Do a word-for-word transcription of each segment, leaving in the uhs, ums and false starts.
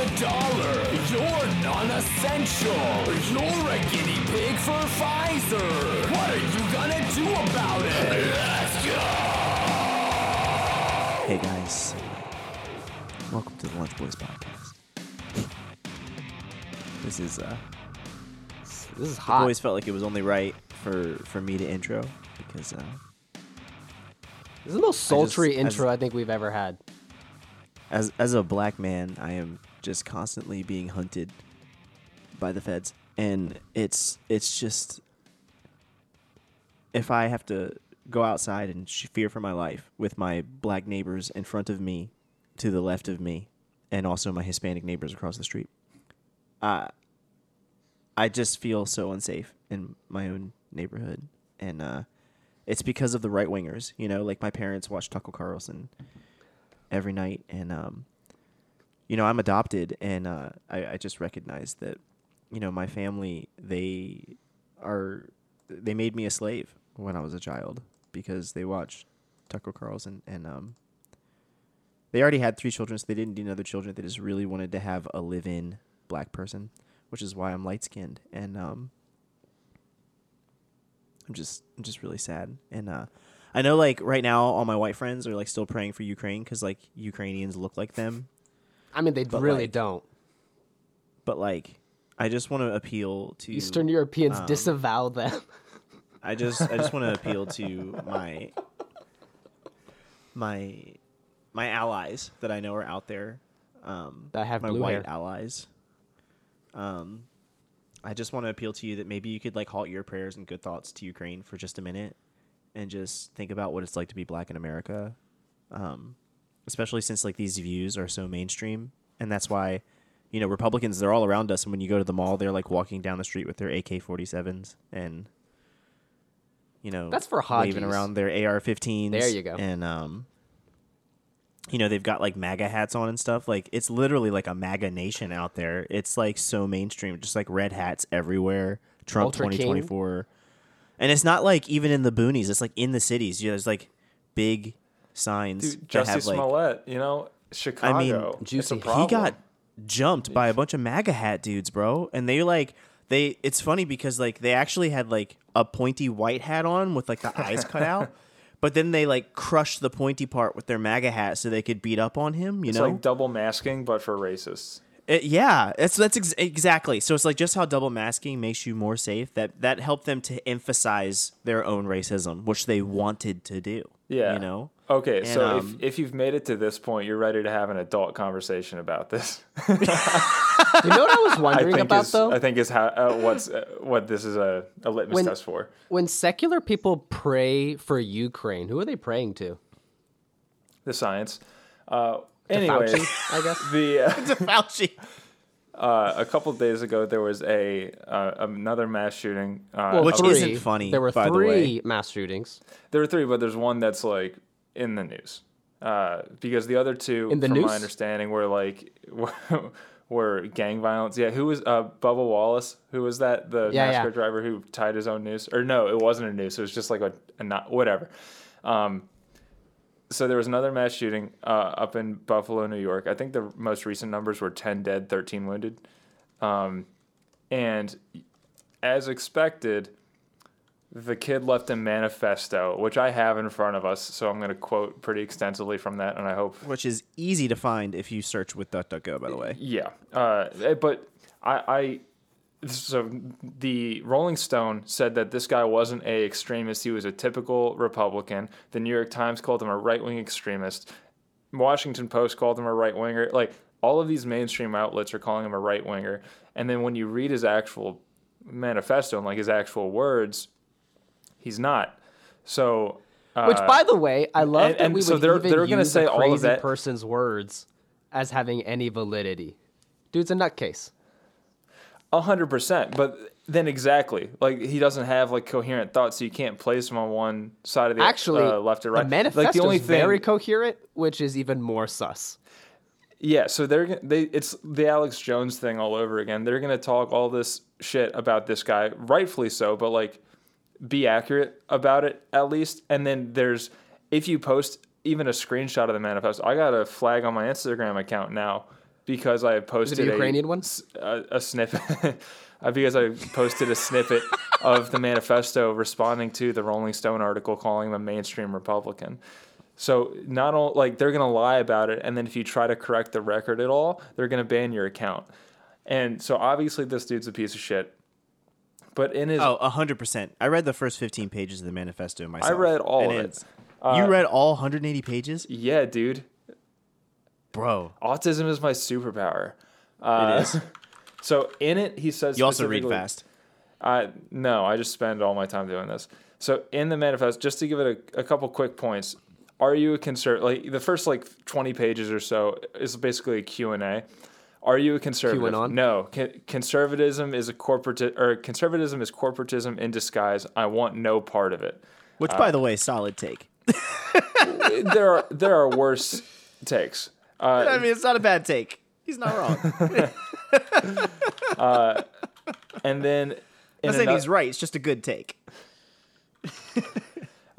the dollar. You're non-essential. You're a guinea pig for Pfizer. What are you gonna do about it? Let's go! Hey guys, welcome to the Lunch Boys Podcast. This is uh, this is hot. I always felt like it was only right for, for me to intro because uh, this is the most sultry I just, intro as, I think we've ever had. As as a black man, I am just constantly being hunted by the feds, and it's it's just if I have to go outside and sh- fear for my life with my black neighbors in front of me, to the left of me, and also my Hispanic neighbors across the street, uh, I just feel so unsafe in my own neighborhood, and uh, it's because of the right wingers. You know, like my parents watch Tucker Carlson every night, and um, you know, I'm adopted, and uh, I, I just recognize that, you know, my family, they are, they made me a slave when I was a child because they watched Tucker Carlson, and, and um, they already had three children, so they didn't need other children. They just really wanted to have a live-in black person, which is why I'm light-skinned, and um, I'm just, I'm just really sad, and uh. I know, like, right now, all my white friends are, like, still praying for Ukraine because, like, Ukrainians look like them. I mean, they but, really like, don't. But, like, I just want to appeal to... Eastern Europeans um, disavow them. I just I just want to appeal to my, my my allies that I know are out there. Um, that have my blue white hair. Allies. Um, I just want to appeal to you that maybe you could, like, halt your prayers and good thoughts to Ukraine for just a minute. And just think about what it's like to be black in America, um, especially since like these views are so mainstream. And that's why, you know, Republicans, they're all around us. And when you go to the mall, they're like walking down the street with their A K forty-sevens and, you know, that's for hoggies. Waving around their A R fifteens. There you go. And, um, you know, they've got like MAGA hats on and stuff. Like it's literally like a MAGA nation out there. It's like so mainstream, just like red hats everywhere. Trump Ultra twenty twenty-four. King. And it's not, like, even in the boonies. It's, like, in the cities. You know, there's, like, big signs. Dude, Jussie have, like, Smollett, you know, Chicago. I mean, it's a problem. He got jumped by a bunch of MAGA hat dudes, bro. And they, like, they. It's funny because, like, they actually had, like, a pointy white hat on with, like, the eyes cut out. But then they, like, crushed the pointy part with their MAGA hat so they could beat up on him, you it's know? It's, like, double masking but for racists. It, yeah, that's that's ex- exactly. So it's like just how double masking makes you more safe. That that helped them to emphasize their own racism, which they wanted to do. Yeah, you know. Okay, and, so um, if if you've made it to this point, you're ready to have an adult conversation about this. You know what I was wondering I think about is, though? I think is how uh, what's uh, what this is a, a litmus when, test for. When secular people pray for Ukraine, who are they praying to? The science. Uh, Anyways, Fauci, I guess the uh, to Fauci. Uh, a couple days ago, there was a uh, another mass shooting, uh, well, which three. Isn't funny. There were by three the way. mass shootings. There were three, but there's one that's like in the news uh, because the other two, in the from news? my understanding, were like were, were gang violence. Yeah, who was uh, Bubba Wallace? Who was that? The yeah, NASCAR yeah. driver who tied his own noose? Or no, it wasn't a noose. It was just like a, a not whatever. Um, So there was another mass shooting uh, up in Buffalo, New York. I think the most recent numbers were ten dead, thirteen wounded. Um, and as expected, the kid left a manifesto, which I have in front of us. So I'm going to quote pretty extensively from that, and I hope... Which is easy to find if you search with DuckDuckGo, by the way. Yeah. Uh, but I, I... So the Rolling Stone said that this guy wasn't a extremist. He was a typical Republican. The New York Times called him a right-wing extremist. Washington Post called him a right-winger. Like, all of these mainstream outlets are calling him a right-winger. And then when you read his actual manifesto and, like, his actual words, he's not. So... Uh, Which, by the way, I love and, that we so would they're, even they're use say a crazy all of that. person's words as having any validity. Dude's a nutcase. A hundred percent, but then exactly, like he doesn't have like coherent thoughts, so you can't place him on one side of the actually uh, left or right. The manifesto like, the only is thing, very coherent, which is even more sus. Yeah, so they're they it's the Alex Jones thing all over again. They're gonna talk all this shit about this guy, rightfully so, but like be accurate about it at least. And then there's if you post even a screenshot of the manifesto, I got a flag on my Instagram account now. because I posted Is it a Ukrainian a, one? A, a snippet. Because I posted a snippet of the manifesto responding to the Rolling Stone article calling him a mainstream Republican. So not all, like they're going to lie about it, and then if you try to correct the record at all, they're going to ban your account. And so obviously this dude's a piece of shit. But in his... Oh, one hundred percent. I read the first fifteen pages of the manifesto myself. I read all of it. Uh, you read all one hundred eighty pages? Yeah, dude. Bro. Autism is my superpower. Uh, it is. So in it, he says... You also read fast. Uh, no, I just spend all my time doing this. So in the manifest, just to give it a, a couple quick points, are you a conservative... Like, the first like twenty pages or so is basically a Q and A. Are you a conservative? QAnon? No. Con- conservatism is a corporati- or conservatism is corporatism in disguise. I want no part of it. Which, uh, by the way, solid take. there are there are worse takes. Uh, I mean, it's not a bad take. He's not wrong. uh, and then, I'm saying another- he's right. It's just a good take. So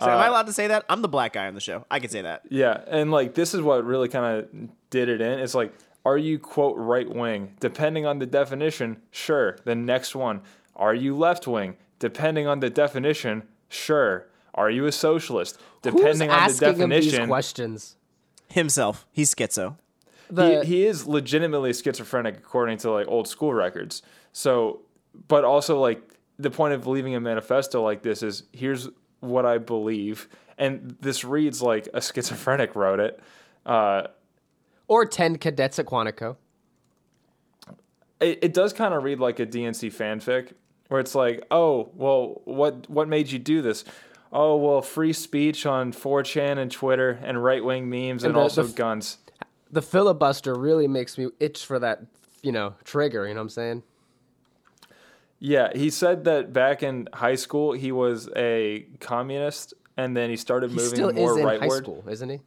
am I allowed to say that? I'm the black guy on the show. I can say that. Yeah, and like this is what really kind of did it in. It's like, are you, quote, right wing? Depending on the definition, sure. The next one, are you left wing? Depending on the definition, sure. Are you a socialist? Depending Who's on the definition. Asking him these questions? Himself. He's schizo. The- he, he is legitimately schizophrenic according to like old school records. So, but also like the point of leaving a manifesto like this is here's what I believe, and this reads like a schizophrenic wrote it. Uh, Or ten cadets at Quantico. It, it does kind of read like a D N C fanfic, where it's like, oh, well, what what made you do this? Oh, well, free speech on four chan and Twitter and right-wing memes and, and the, also the, guns. The filibuster really makes me itch for that, you know, trigger, you know what I'm saying? Yeah, he said that back in high school he was a communist, and then he started he moving still more is in rightward. High school, isn't he?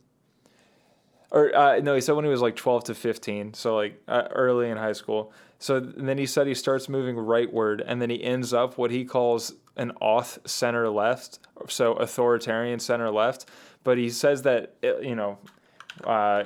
Or uh, no, he said when he was like twelve to fifteen, so like uh, early in high school. So then he said he starts moving rightward, and then he ends up what he calls an auth center left, so authoritarian center left. But he says that, you know, uh,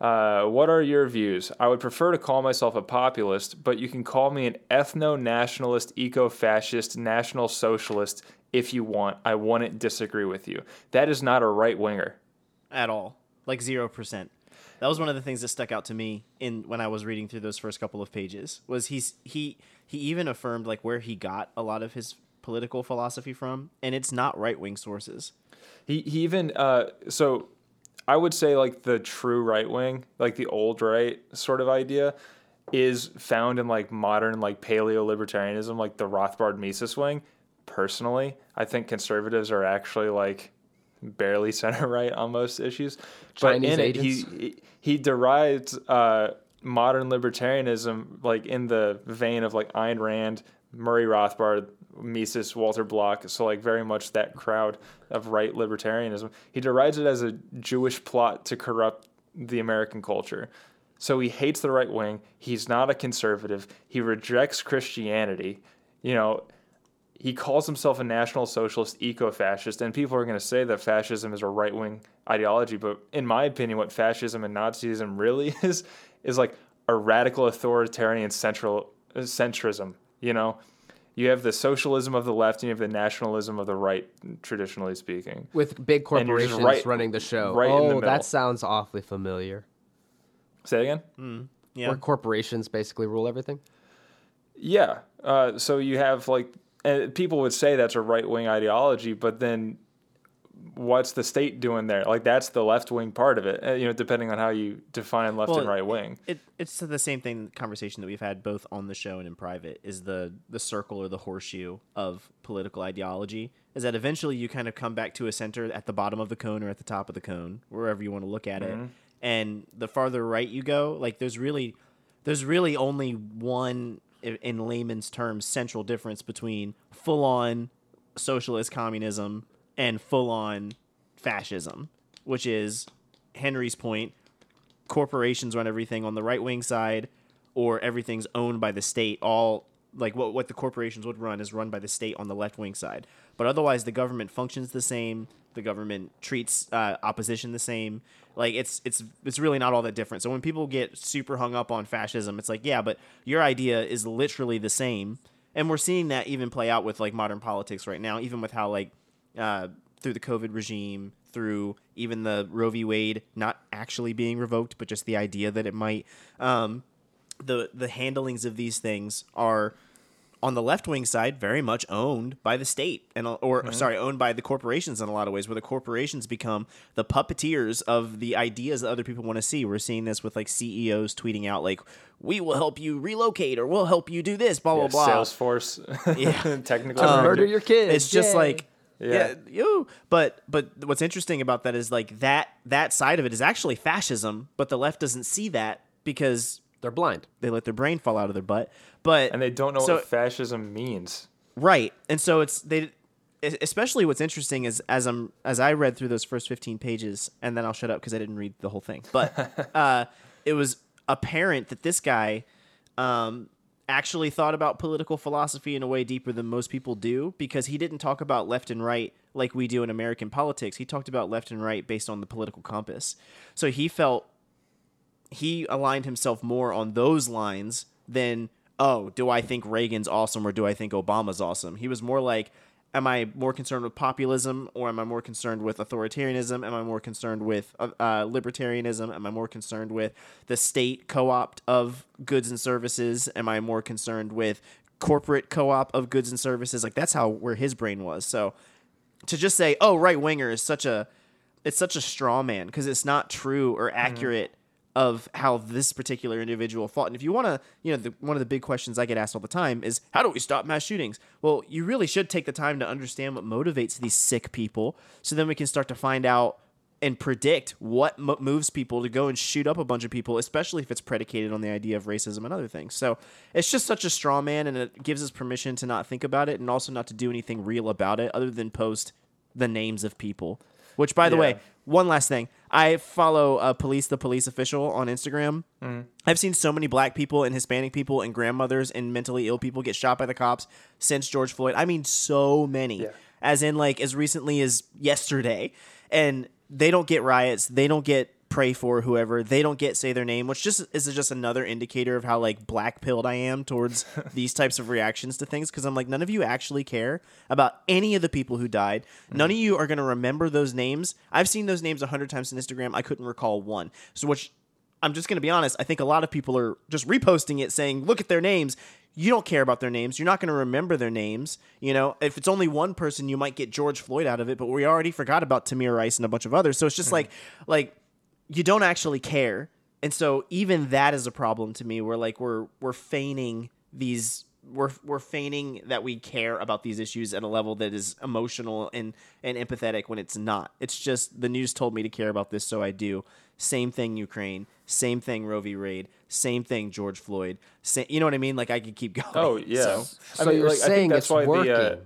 uh, what are your views? I would prefer to call myself a populist, but you can call me an ethno-nationalist, eco-fascist, national socialist. If you want, I wouldn't disagree with you. That is not a right-winger. At all. Like zero percent. That was one of the things that stuck out to me in when I was reading through those first couple of pages, was he's, he he even affirmed like where he got a lot of his political philosophy from, and it's not right-wing sources. He, he even... Uh, so I would say like the true right-wing, like the old right sort of idea, is found in like modern like paleo-libertarianism, like the Rothbard Mises wing. Personally, I think conservatives are actually like barely center right on most issues. Chinese but in agents. it, he he derives uh, modern libertarianism like in the vein of like Ayn Rand, Murray Rothbard, Mises, Walter Block. So like very much that crowd of right libertarianism. He derides it as a Jewish plot to corrupt the American culture. So he hates the right wing. He's not a conservative. He rejects Christianity. You know. He calls himself a national socialist eco-fascist, and people are going to say that fascism is a right-wing ideology, but in my opinion, what fascism and Nazism really is, is like a radical authoritarian central uh, centrism, you know? You have the socialism of the left, and you have the nationalism of the right, traditionally speaking. With big corporations right, running the show. Right oh, in the that sounds awfully familiar. Say it again? Mm, yeah. Where corporations basically rule everything? Yeah. Uh, so you have, like... And people would say that's a right-wing ideology, but then what's the state doing there? Like, that's the left-wing part of it, you know, depending on how you define left well, and right-wing. It, it, it's the same thing, conversation that we've had both on the show and in private, is the, the circle or the horseshoe of political ideology, is that eventually you kind of come back to a center at the bottom of the cone or at the top of the cone, wherever you want to look at mm-hmm. it. And the farther right you go, like, there's really there's really only one... in layman's terms, central difference between full-on socialist communism and full-on fascism, which is Henry's point. Corporations run everything on the right-wing side, or everything's owned by the state. All like what what the corporations would run is run by the state on the left-wing side. But otherwise, the government functions the same. The government treats uh, opposition the same. Like, it's it's it's really not all that different. So when people get super hung up on fascism, it's like, yeah, but your idea is literally the same. And we're seeing that even play out with, like, modern politics right now, even with how, like, uh, through the COVID regime, through even the Roe v. Wade not actually being revoked, but just the idea that it might. Um, the the handlings of these things are, on the left-wing side, very much owned by the state, and or mm-hmm. sorry, owned by the corporations in a lot of ways, where the corporations become the puppeteers of the ideas that other people want to see. We're seeing this with, like, C E Os tweeting out, like, we will help you relocate, or we'll help you do this, blah, yeah, blah, blah. Salesforce. Yeah. Technical. Um, murder your kids. It's Yay. just like, yeah, you. Yeah, but but what's interesting about that is, like, that that side of it is actually fascism, but the left doesn't see that because they're blind. They let their brain fall out of their butt. But and they don't know so, what fascism means. Right. And so it's they especially what's interesting is as I'm as I read through those first fifteen pages, and then I'll shut up because I didn't read the whole thing. But uh, it was apparent that this guy um, actually thought about political philosophy in a way deeper than most people do, because he didn't talk about left and right like we do in American politics. He talked about left and right based on the political compass. So he felt he aligned himself more on those lines than, oh, do I think Reagan's awesome or do I think Obama's awesome? He was more like, am I more concerned with populism, or am I more concerned with authoritarianism? Am I more concerned with uh, libertarianism? Am I more concerned with the state co-opt of goods and services? Am I more concerned with corporate co-op of goods and services? Like, that's how where his brain was. So to just say, oh, right-winger is such a it's such a straw man, because it's not true or accurate mm-hmm. of how this particular individual fought. And if you want to, you know, the, one of the big questions I get asked all the time is, how do we stop mass shootings? Well, you really should take the time to understand what motivates these sick people, so then we can start to find out and predict what mo- moves people to go and shoot up a bunch of people, especially if it's predicated on the idea of racism and other things. So it's just such a straw man, and it gives us permission to not think about it, and also not to do anything real about it other than post the names of people. Which, by the yeah. way, one last thing. I follow uh, Police the Police Official on Instagram. Mm. I've seen so many black people and Hispanic people and grandmothers and mentally ill people get shot by the cops since George Floyd. I mean, so many. Yeah. As in, like, as recently as yesterday. And they don't get riots. They don't get pray for whoever. They don't get say their name, which just is just another indicator of how, like, black-pilled I am towards these types of reactions to things, because I'm like, none of you actually care about any of the people who died. None mm. of you are going to remember those names. I've seen those names a hundred times on Instagram. I couldn't recall one. So which I'm just going to be honest. I think a lot of people are just reposting it saying, look at their names. You don't care about their names. You're not going to remember their names. You know, if it's only one person, you might get George Floyd out of it, but we already forgot about Tamir Rice and a bunch of others. So it's just mm. like, like, you don't actually care. And so even that is a problem to me, where like we're we're feigning these we're we're feigning that we care about these issues at a level that is emotional and, and empathetic when it's not. It's just the news told me to care about this, so I do. Same thing Ukraine, same thing Roe v. Wade, same thing George Floyd. Same, you know what I mean? Like, I could keep going. Oh yeah. So, so I mean, you're like, saying I think that's it's why working. The,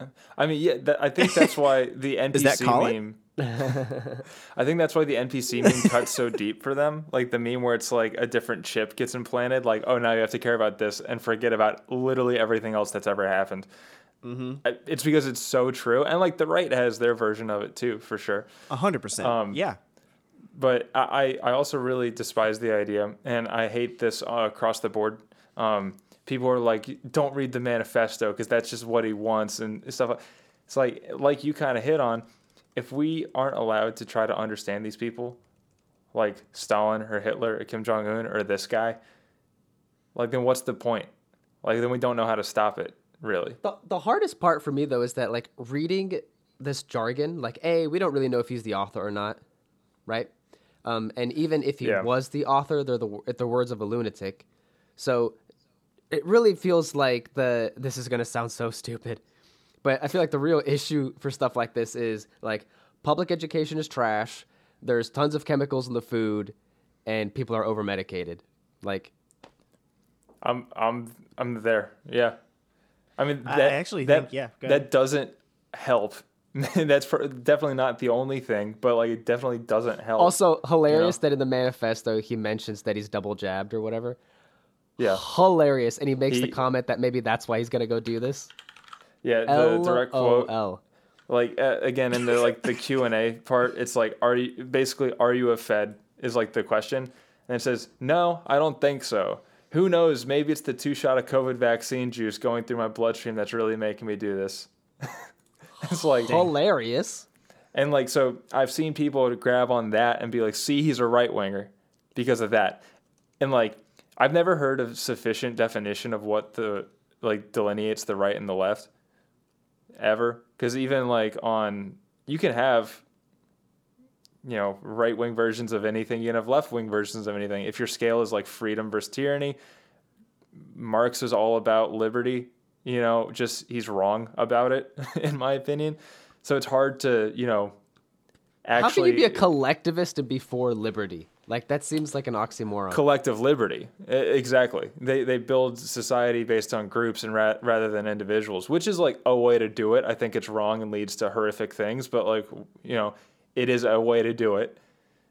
uh, I mean, yeah, that, I think that's why the N P C is that Colin? Meme. I think that's why the N P C meme cuts so deep for them. Like the meme where it's like a different chip gets implanted, like, oh, now you have to care about this and forget about literally everything else that's ever happened. Mm-hmm. It's because it's so true. And like the right has their version of it too, for sure. A hundred percent. Yeah. But I, I also really despise the idea, and I hate this uh, across the board. Um, people are like, don't read the manifesto because that's just what he wants and stuff. It's like, like you kind of hit on, if we aren't allowed to try to understand these people, like Stalin or Hitler or Kim Jong-un or this guy, like, then what's the point? Like, then we don't know how to stop it, really. The, the hardest part for me, though, is that, like, reading this jargon, like, A, we don't really know if he's the author or not, right? Um, and even if he yeah. was the author, they're the, the words of a lunatic. So it really feels like the this is going to sound so stupid. But I feel like the real issue for stuff like this is, like, public education is trash, there's tons of chemicals in the food, and people are over-medicated. Like, I'm I'm I'm there. Yeah. I mean, that, I actually that, think, yeah, that doesn't help. That's for, definitely not the only thing, but, like, it definitely doesn't help. Also, hilarious you know? that in the manifesto he mentions that he's double-jabbed or whatever. Yeah. Hilarious. And he makes he, the comment that maybe that's why he's going to go do this. Yeah, the L O L direct quote like uh, again in the like the Q and A part, it's like, are you basically are you a Fed is like the question, and it says no, I don't think so. Who knows? Maybe it's the two shot of COVID vaccine juice going through my bloodstream that's really making me do this. It's like hilarious. And like, so I've seen people grab on that and be like, see, he's a right winger because of that. And like, I've never heard of sufficient definition of what the like delineates the right and the left ever. Because even like on, you can have, you know, right wing versions of anything. You can have left wing versions of anything. If your scale is like freedom versus tyranny, Marx is all about liberty. You know, just he's wrong about it, in my opinion. So it's hard to, you know, actually... How can you be a collectivist and be for liberty? Like, that seems like an oxymoron. Collective liberty. Exactly. They they build society based on groups and ra- rather than individuals, which is, like, a way to do it. I think it's wrong and leads to horrific things, but, like, you know, it is a way to do it.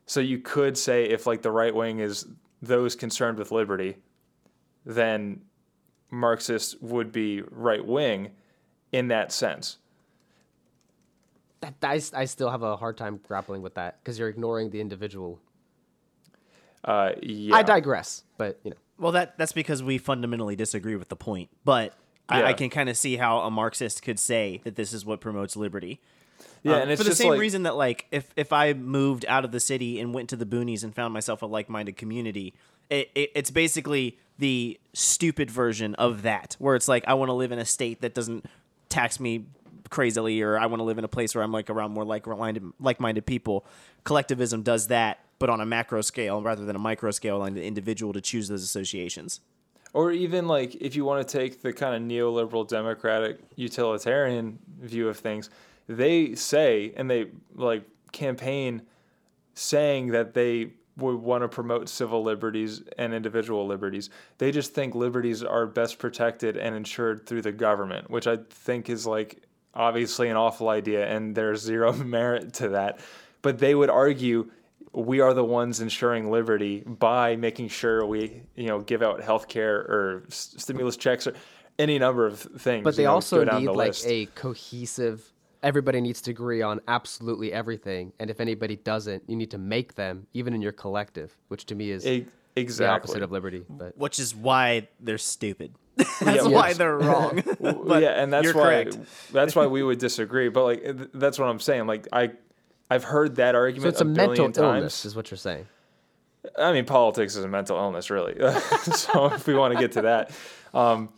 So you could say if, like, the right wing is those concerned with liberty, then Marxists would be right wing in that sense. That, I, I still have a hard time grappling with that because you're ignoring the individual. Uh, yeah. I digress, but you know. Well, that that's because we fundamentally disagree with the point. But yeah. I, I can kind of see how a Marxist could say that this is what promotes liberty. Yeah, um, and it's for the same like... reason that like if if I moved out of the city and went to the boonies and found myself a like-minded community, it, it it's basically the stupid version of that, where it's like I want to live in a state that doesn't tax me crazily, or I want to live in a place where I'm like around more like-minded, like-minded people. Collectivism does that, but on a macro scale rather than a micro scale, allowing the individual to choose those associations. Or even like if you want to take the kind of neoliberal democratic utilitarian view of things, they say and they like campaign saying that they would want to promote civil liberties and individual liberties. They just think liberties are best protected and ensured through the government, which I think is like obviously an awful idea, and there's zero merit to that. But they would argue we are the ones ensuring liberty by making sure we, you know, give out health care or s- stimulus checks or any number of things. But they you know, also need the like list. A cohesive, everybody needs to agree on absolutely everything. And if anybody doesn't, you need to make them, even in your collective, which to me is it, exactly. the opposite of liberty. But. Which is why they're stupid. That's yeah, why they're wrong. yeah, and that's why correct. that's why we would disagree. But like, th- that's what I'm saying. Like, I, I've heard that argument. So it's a, a mental illness, times. Is what you're saying. I mean, politics is a mental illness, really. So if we want to get to that, um,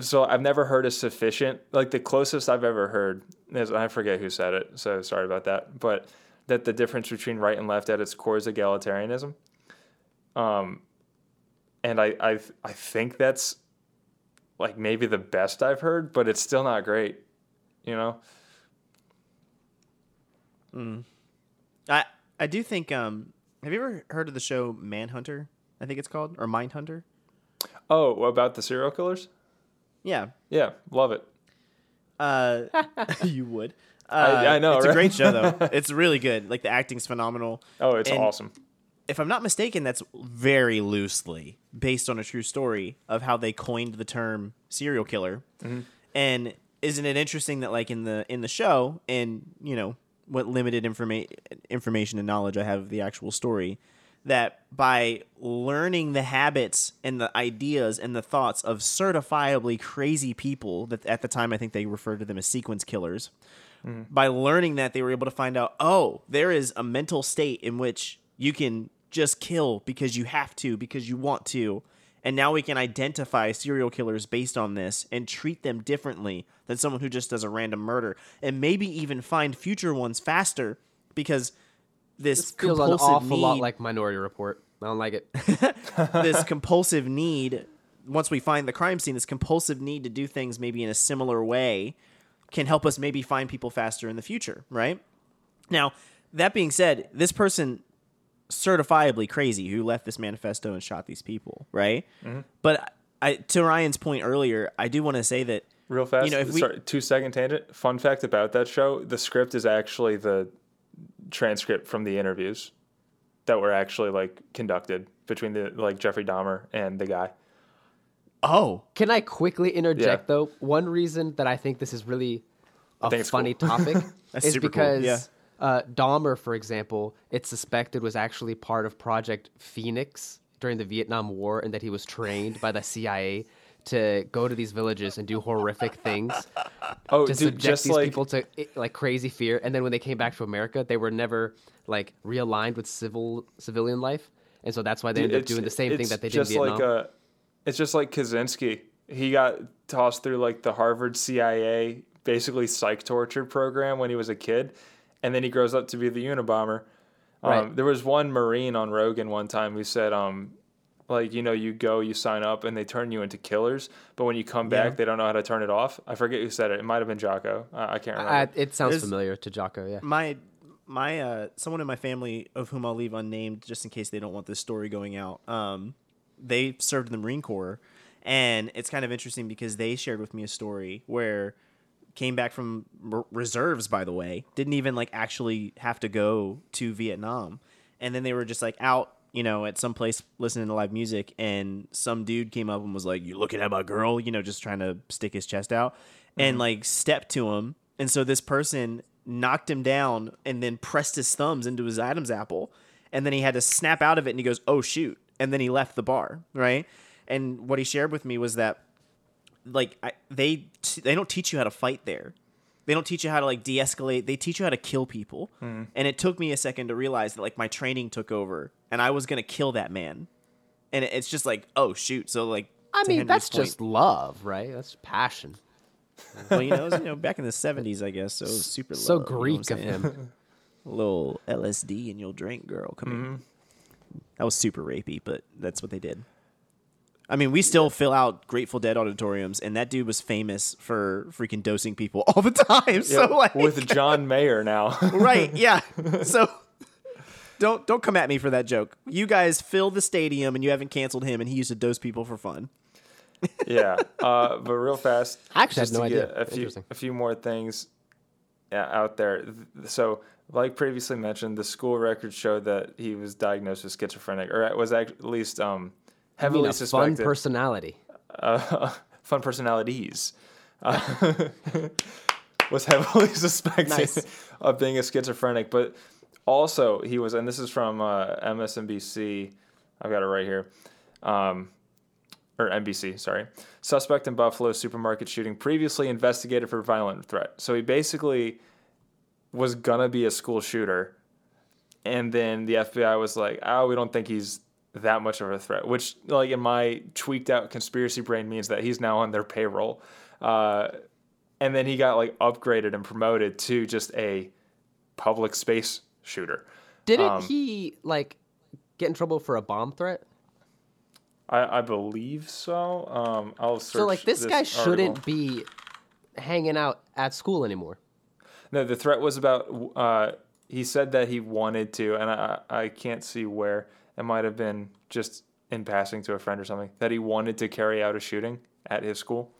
so I've never heard a sufficient. Like the closest I've ever heard is I forget who said it. So sorry about that. But that the difference between right and left at its core is egalitarianism. Um, and I I I think that's. Like maybe the best I've heard, but it's still not great, you know. Mm. I I do think. Um, have you ever heard of the show Manhunter? I think it's called or Mindhunter. Oh, about the serial killers. Yeah. Yeah, love it. Uh, you would. Uh, I, I know. It's right? a great show though. It's really good. Like the acting's phenomenal. Oh, it's and awesome. If I'm not mistaken, that's very loosely based on a true story of how they coined the term serial killer. Mm-hmm. And isn't it interesting that like in the in the show and, you know, what limited informa- information and knowledge I have of the actual story, that by learning the habits and the ideas and the thoughts of certifiably crazy people that at the time I think they referred to them as sequence killers, mm-hmm. by learning that they were able to find out, oh, there is a mental state in which you can just kill because you have to, because you want to. And now we can identify serial killers based on this and treat them differently than someone who just does a random murder. And maybe even find future ones faster because this, this feels an awful need, lot like Minority Report. I don't like it. This compulsive need, once we find the crime scene, this compulsive need to do things maybe in a similar way can help us maybe find people faster in the future, right? Now, that being said, this person... certifiably crazy who left this manifesto and shot these people, right? Mm-hmm. But I, to Ryan's point earlier, I do want to say that real fast. You know, if sorry, we, two second tangent. Fun fact about that show: the script is actually the transcript from the interviews that were actually like conducted between the like Jeffrey Dahmer and the guy. Oh, can I quickly interject yeah. though? One reason that I think this is really a funny cool. topic is because cool. yeah. uh, Dahmer, for example, it's suspected was actually part of Project Phoenix during the Vietnam War, and that he was trained by the C I A to go to these villages and do horrific things oh, to dude, subject just these like... people to like crazy fear. And then when they came back to America, they were never like realigned with civil civilian life. And so that's why they dude, ended up doing the same thing that they did in Vietnam. Like a, it's just like Kaczynski. He got tossed through like the Harvard C I A, basically psych torture program when he was a kid. And then he grows up to be the Unabomber. Um, right. There was one Marine on Rogan one time who said, um, like, you know, you go, you sign up, and they turn you into killers. But when you come back, yeah. they don't know how to turn it off. I forget who said it. It might have been Jocko. Uh, I can't remember. I, it sounds There's, familiar to Jocko, yeah. My, my, uh, someone in my family, of whom I'll leave unnamed just in case they don't want this story going out, um, they served in the Marine Corps. And it's kind of interesting because they shared with me a story where came back from r- reserves, by the way, didn't even like actually have to go to Vietnam. And then they were just like out, you know, at some place listening to live music. And some dude came up and was like, "You looking at my girl?" You know, just trying to stick his chest out mm-hmm. and like stepped to him. And so this person knocked him down and then pressed his thumbs into his Adam's apple. And then he had to snap out of it and he goes, "Oh, shoot." And then he left the bar. Right. And what he shared with me was that, like, I, they t- they don't teach you how to fight there. They don't teach you how to, like, de-escalate. They teach you how to kill people. Mm. And it took me a second to realize that, like, my training took over, and I was going to kill that man. And it's just like, oh, shoot. So, like, I mean, Henry's that's point, just love, right? That's passion. Well, you know, it was, you know, back in the seventies, I guess, so it was super so love. So Greek you know of him. A little L S D and you'll drink, girl. Come mm-hmm. on. That was super rapey, but that's what they did. I mean, we still fill out Grateful Dead auditoriums, and that dude was famous for freaking dosing people all the time. Yeah, so like with John Mayer now, right? Yeah. So don't don't come at me for that joke. You guys fill the stadium, and you haven't canceled him, and he used to dose people for fun. Yeah, uh, but real fast, I actually had no idea. A few, a few more things out there. So, like previously mentioned, the school records showed that he was diagnosed with schizophrenic, or was at least. Um, Heavily I mean a suspected. Fun personality. Uh, fun personalities. Uh, was heavily suspected nice. of being a schizophrenic. But also he was, and this is from uh, M S N B C. I've got it right here. Um, or N B C, sorry. Suspect in Buffalo supermarket shooting previously investigated for violent threat. So he basically was going to be a school shooter. And then the F B I was like, oh, we don't think he's that much of a threat, which like in my tweaked out conspiracy brain means that he's now on their payroll. Uh, and then he got like upgraded and promoted to just a public space shooter. Didn't um, he like get in trouble for a bomb threat? I, I believe so. Um, I'll search. So like this, this guy article. Shouldn't be hanging out at school anymore. No, the threat was about, uh, he said that he wanted to, and I, I can't see where. It might have been just in passing to a friend or something that he wanted to carry out a shooting at his school.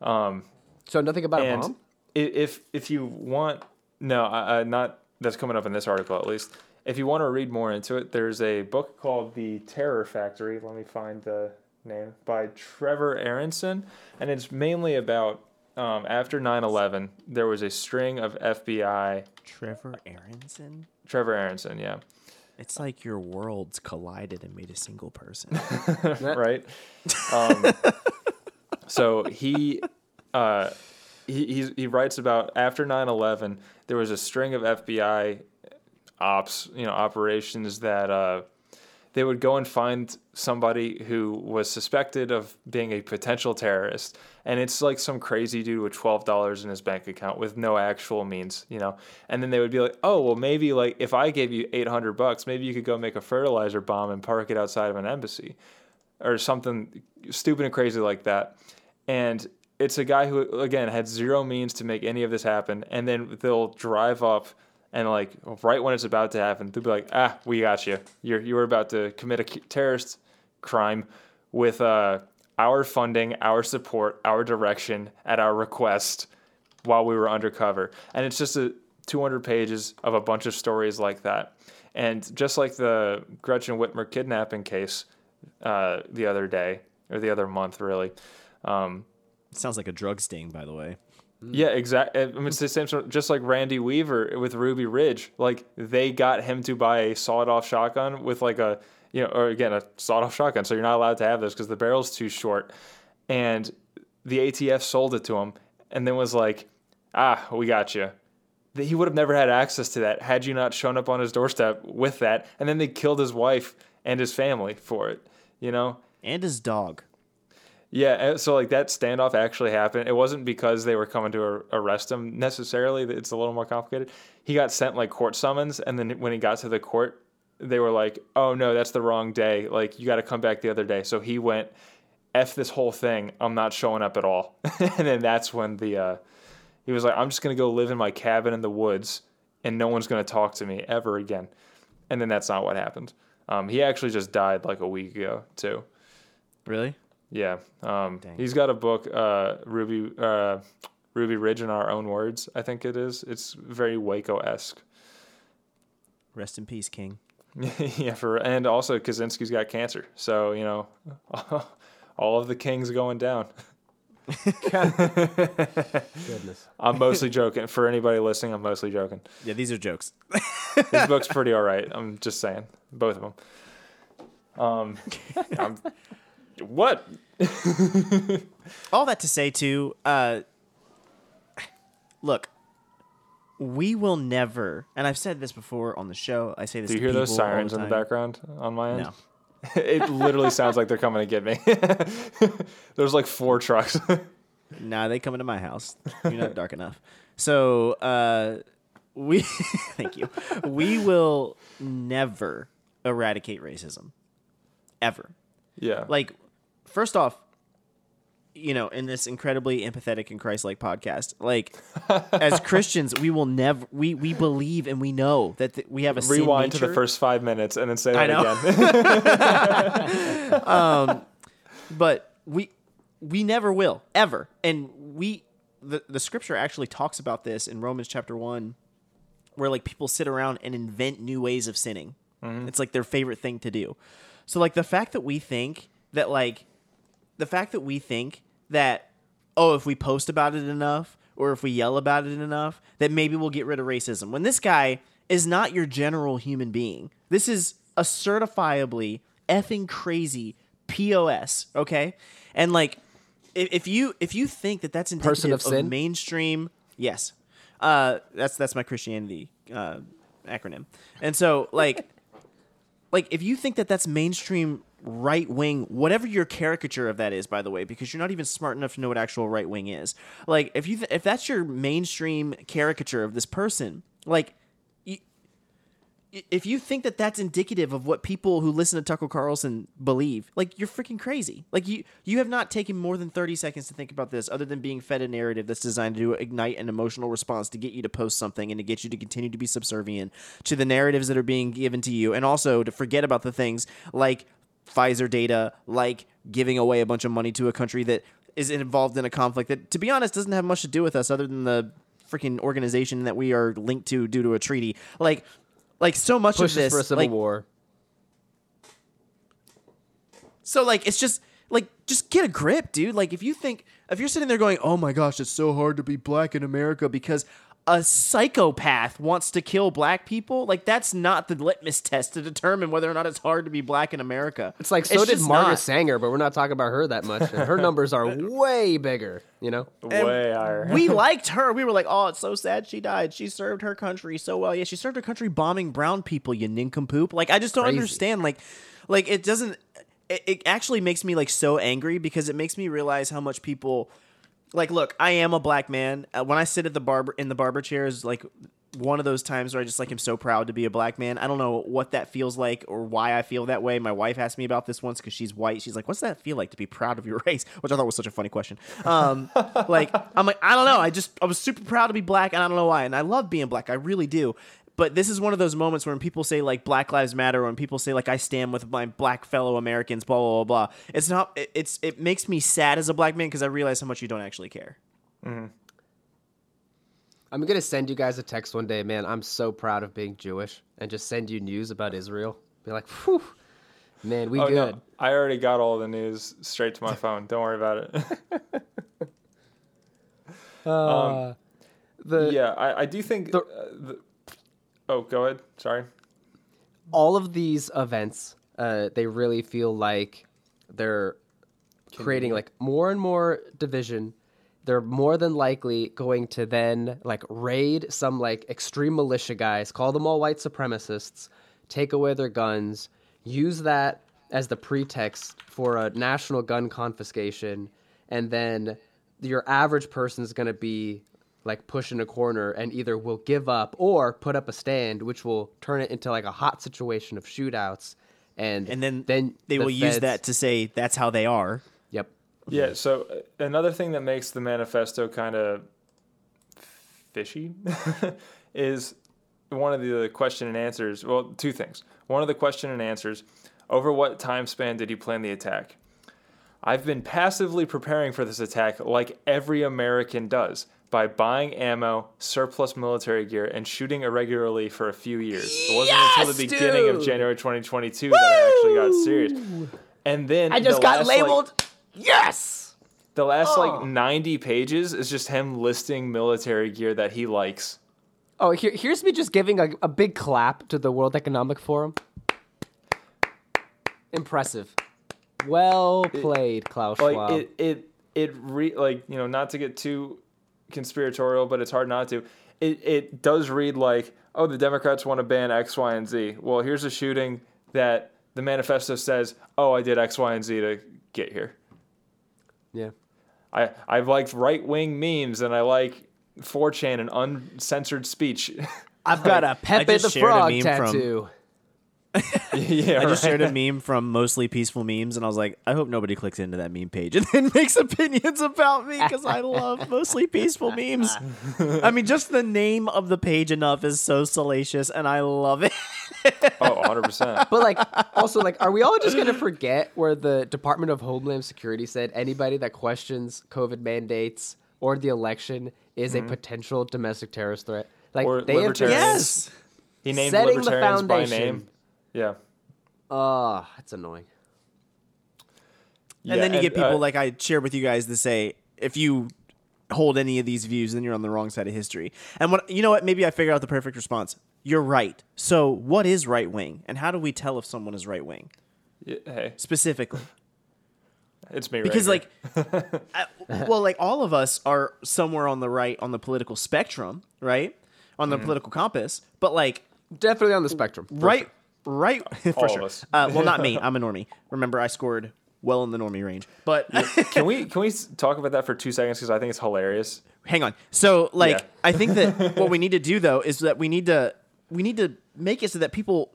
Um, so nothing about a bomb? If if you want, no, I, I not that's coming up in this article at least. If you want to read more into it, there's a book called The Terror Factory. Let me find the name by Trevor Aronson, and it's mainly about um, after nine eleven there was a string of F B I. Trevor Aronson. Trevor Aronson, yeah. It's like your worlds collided and made a single person. Right? Um, so he, uh, he he's, he writes about after nine eleven, there was a string of F B I ops, you know, operations that uh, they would go and find somebody who was suspected of being a potential terrorist. And it's like some crazy dude with twelve dollars in his bank account with no actual means, you know. And then they would be like, oh, well, maybe like if I gave you eight hundred bucks, maybe you could go make a fertilizer bomb and park it outside of an embassy or something stupid and crazy like that. And it's a guy who, again, had zero means to make any of this happen. And then they'll drive up and like right when it's about to happen, they'll be like, ah, we got you. You're, you were about to commit a terrorist crime with a... Uh, our funding, our support, our direction, at our request while we were undercover. And it's just a two hundred pages of a bunch of stories like that. And just like the Gretchen Whitmer kidnapping case uh, the other day, or the other month, really. Um, sounds like a drug sting, by the way. Yeah, exactly. I mean, it's the same sort of, just like Randy Weaver with Ruby Ridge. Like, they got him to buy a sawed-off shotgun with, like, a, you know, or again, a sawed-off shotgun. So you're not allowed to have those because the barrel's too short. And the A T F sold it to him and then was like, ah, we got you. He would have never had access to that had you not shown up on his doorstep with that. And then they killed his wife and his family for it, you know? And his dog. Yeah, so like that standoff actually happened. It wasn't because they were coming to ar- arrest him necessarily. It's a little more complicated. He got sent like court summons, and then when he got to the court, they were like, oh no, that's the wrong day. Like, you got to come back the other day. So he went, F this whole thing. I'm not showing up at all. And then that's when the uh, he was like, I'm just going to go live in my cabin in the woods, and no one's going to talk to me ever again. And then that's not what happened. Um, he actually just died like a week ago too. Really? Yeah, um, he's got a book, uh, Ruby uh, Ruby Ridge in Our Own Words, I think it is. It's very Waco-esque. Rest in peace, King. Yeah, for and also Kaczynski's got cancer, so, you know, all of the Kings going down. Goodness. I'm mostly joking. For anybody listening, I'm mostly joking. Yeah, these are jokes. This book's pretty all right, I'm just saying, both of them. Um, I'm... What? All that to say, too, uh, look, we will never, and I've said this before on the show, I say this to people all the time. Do you hear those sirens in the background on my end? No. It literally sounds like they're coming to get me. There's like four trucks. Nah, they come into my house. You're not dark enough. So, uh, we, thank you, we will never eradicate racism. Ever. Yeah. Like, first off, you know, in this incredibly empathetic and Christ-like podcast, like, as Christians, we will never, we, we believe and we know that th- we have a sin nature. Rewind to the first five minutes and then say that again. um, but we we never will, ever. And we, the, the scripture actually talks about this in Romans chapter one, where, like, people sit around and invent new ways of sinning. Mm-hmm. It's, like, their favorite thing to do. So, like, the fact that we think that, like, the fact that we think that, oh, if we post about it enough or if we yell about it enough, that maybe we'll get rid of racism. When this guy is not your general human being. This is a certifiably effing crazy P O S, okay? And, like, if you if you think that that's indicative Person of, of sin? mainstream... Yes. Uh, that's, that's my Christianity uh, acronym. And so, like... Like, if you think that that's mainstream right-wing, whatever your caricature of that is, by the way, because you're not even smart enough to know what actual right-wing is. Like, if you th- if that's your mainstream caricature of this person, like, you, if you think that that's indicative of what people who listen to Tucker Carlson believe, like, you're freaking crazy. Like, you, you have not taken more than thirty seconds to think about this other than being fed a narrative that's designed to ignite an emotional response to get you to post something and to get you to continue to be subservient to the narratives that are being given to you, and also to forget about the things like Pfizer data, like giving away a bunch of money to a country that is involved in a conflict that, to be honest, doesn't have much to do with us other than the freaking organization that we are linked to due to a treaty. Like... Like, so much Pushes of this... for a civil like, war. So, like, it's just... Like, just get a grip, dude. Like, if you think... If you're sitting there going, oh my gosh, it's so hard to be black in America because a psychopath wants to kill black people, like, that's not the litmus test to determine whether or not it's hard to be black in America. It's like, so it's did Margaret Sanger, but we're not talking about her that much. Her numbers are way bigger, you know? And way higher. We liked her. We were like, oh, it's so sad she died. She served her country so well. Yeah, she served her country bombing brown people, you nincompoop. Like, I just don't Crazy. understand. Like, like it doesn't... It, it actually makes me, like, so angry because it makes me realize how much people... Like, look, I am a black man. Uh, when I sit at the barber in the barber chair is like one of those times where I just like am so proud to be a black man. I don't know what that feels like or why I feel that way. My wife asked me about this once because she's white. She's like, "What's that feel like to be proud of your race?" Which I thought was such a funny question. Um, like, I'm like, I don't know. I just I was super proud to be black, and I don't know why. And I love being black. I really do. But this is one of those moments where when people say, like, Black Lives Matter, or when people say, like, I stand with my black fellow Americans, blah, blah, blah, blah. It's not, it, it's, it makes me sad as a black man because I realize how much you don't actually care. Mm-hmm. I'm going to send you guys a text one day, man. I'm so proud of being Jewish, and just send you news about Israel. Be like, whew, man, we oh, good. No. I already got all the news straight to my phone. Don't worry about it. Uh, um, the yeah, I, I do think. The, uh, the, oh, go ahead. Sorry. All of these events, uh, they really feel like they're creating like more and more division. They're more than likely going to then like raid some like extreme militia guys, call them all white supremacists, take away their guns, use that as the pretext for a national gun confiscation, and then your average person is going to be like pushed in a corner and either will give up or put up a stand, which will turn it into like a hot situation of shootouts. And, and then, then they the will feds... use that to say that's how they are. Yep. Yeah, so another thing that makes the manifesto kind of fishy is one of the question and answers. Well, two things. One of the question and answers, over what time span did he plan the attack? I've been passively preparing for this attack like every American does, by buying ammo, surplus military gear, and shooting irregularly for a few years. It wasn't yes, until the dude. beginning of January twenty twenty-two Woo! That I actually got serious. And then I just the got last, labeled... Like, yes! The last, oh. like, ninety pages is just him listing military gear that he likes. Oh, here, here's me just giving a, a big clap to the World Economic Forum. Impressive. Well played, it, Klaus like, Schwab. It, it, it re- like, you know, not to get too conspiratorial, but it's hard not to. It, it does read like, oh, the Democrats want to ban X, Y, and Z. Well, here's a shooting that the manifesto says, oh, I did X, Y, and Z to get here. Yeah, I I've liked right wing memes and I like four chan and uncensored speech. I've got a Pepe the Frog tattoo. From... yeah, I just right? shared a meme from Mostly Peaceful Memes, and I was like, I hope nobody clicks into that meme page and then makes opinions about me because I love Mostly Peaceful Memes. I mean, just the name of the page enough is so salacious, and I love it. Oh, one hundred percent. But, like, also, like, are we all just going to forget where the Department of Homeland Security said anybody that questions COVID mandates or the election is mm-hmm. a potential domestic terrorist threat? Like, or they have just yes. He named setting libertarians the foundation. By name. Yeah. Ah, uh, that's annoying. Yeah, and then you and, get people, uh, like I shared with you guys, that say, if you hold any of these views, then you're on the wrong side of history. And what you know what? Maybe I figured out the perfect response. You're right. So what is right wing? And how do we tell if someone is right wing? Yeah, hey. Specifically. It's me because right Because like, I, well, like all of us are somewhere on the right, on the political spectrum, right? On the mm. political compass. But like. Definitely on the spectrum. Right. Sure. Right. For all sure. Of us. Uh, well, not me. I'm a normie. Remember, I scored well in the normie range. But yeah. Can we can we talk about that for two seconds? Because I think it's hilarious. Hang on. So like, yeah. I think that what we need to do, though, is that we need to. We need to make it so that people...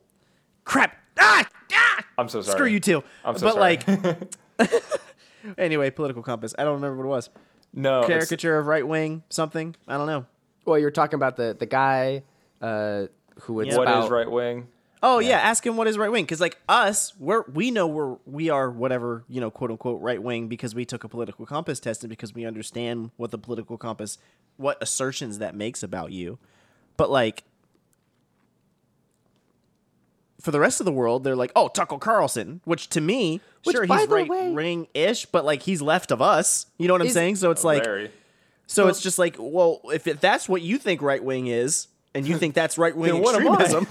Crap! Ah! Ah! I'm so sorry. Screw you, too. I'm so but sorry. But, like... Anyway, political compass. I don't remember what it was. No. Caricature of right wing, something. I don't know. Well, you're talking about the, the guy uh, who it's yeah. about... What is right wing? Oh, yeah. yeah. Ask him what is right wing. Because, like, us, we're, we know we're, we are whatever, you know, quote-unquote right wing because we took a political compass test and because we understand what the political compass... What assertions that makes about you. But, like... For the rest of the world, they're like, oh, Tucker Carlson, which to me, which, sure, he's right-wing-ish, but, like, he's left of us. You know what I'm saying? So it's like, Larry. so well, it's just like, well, if, if that's what you think right-wing is, and you think that's right-wing extremism,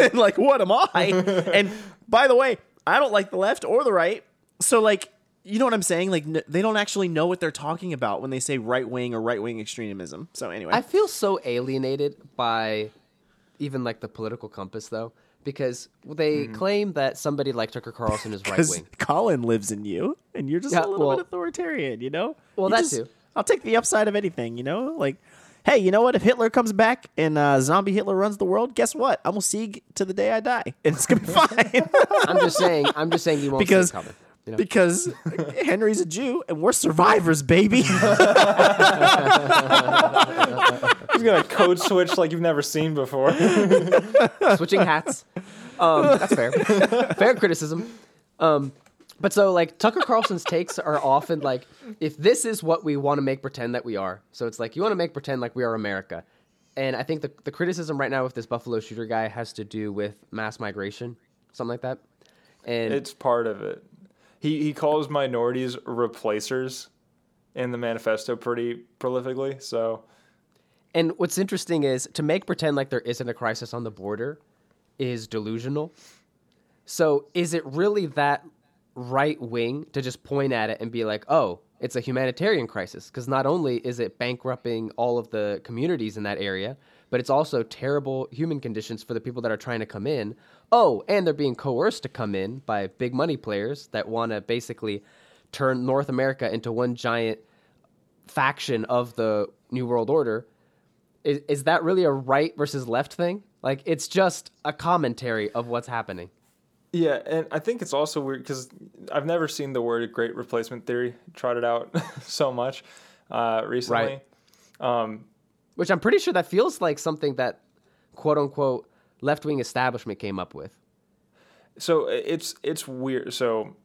and like, what am I? And, by the way, I don't like the left or the right. So, like, you know what I'm saying? Like, n- they don't actually know what they're talking about when they say right-wing or right-wing extremism. So, anyway. I feel so alienated by even, like, the political compass, though. Because they mm. claim that somebody like Tucker Carlson is right wing. Colin lives in you, and you're just yeah, a little well, bit authoritarian, you know? Well, you that just, too. I'll take the upside of anything, you know? Like, hey, you know what? If Hitler comes back and uh, zombie Hitler runs the world, guess what? I'm going to Sieg to the day I die, and it's going to be fine. I'm just saying I'm just saying you won't because, see it coming. You know? Because Henry's a Jew, and we're survivors, baby. He's going to code switch like you've never seen before. Switching hats. Um, that's fair. Fair criticism. Um, but so, like, Tucker Carlson's takes are often, like, if this is what we want to make pretend that we are. So it's like, you want to make pretend like we are America. And I think the, the criticism right now with this Buffalo shooter guy has to do with mass migration, something like that. And it's part of it. He he calls minorities replacers, in the manifesto pretty prolifically. So, and what's interesting is to make pretend like there isn't a crisis on the border is delusional. So is it really that right wing to just point at it and be like, oh, it's a humanitarian crisis? Because not only is it bankrupting all of the communities in that area, but it's also terrible human conditions for the people that are trying to come in. Oh, and they're being coerced to come in by big money players that want to basically turn North America into one giant faction of the New World Order. Is, is that really a right versus left thing? Like, it's just a commentary of what's happening. Yeah, and I think it's also weird because I've never seen the word great replacement theory trotted out so much uh, recently. Right. Um, Which I'm pretty sure that feels like something that, quote unquote, left-wing establishment came up with. So it's it's weird. So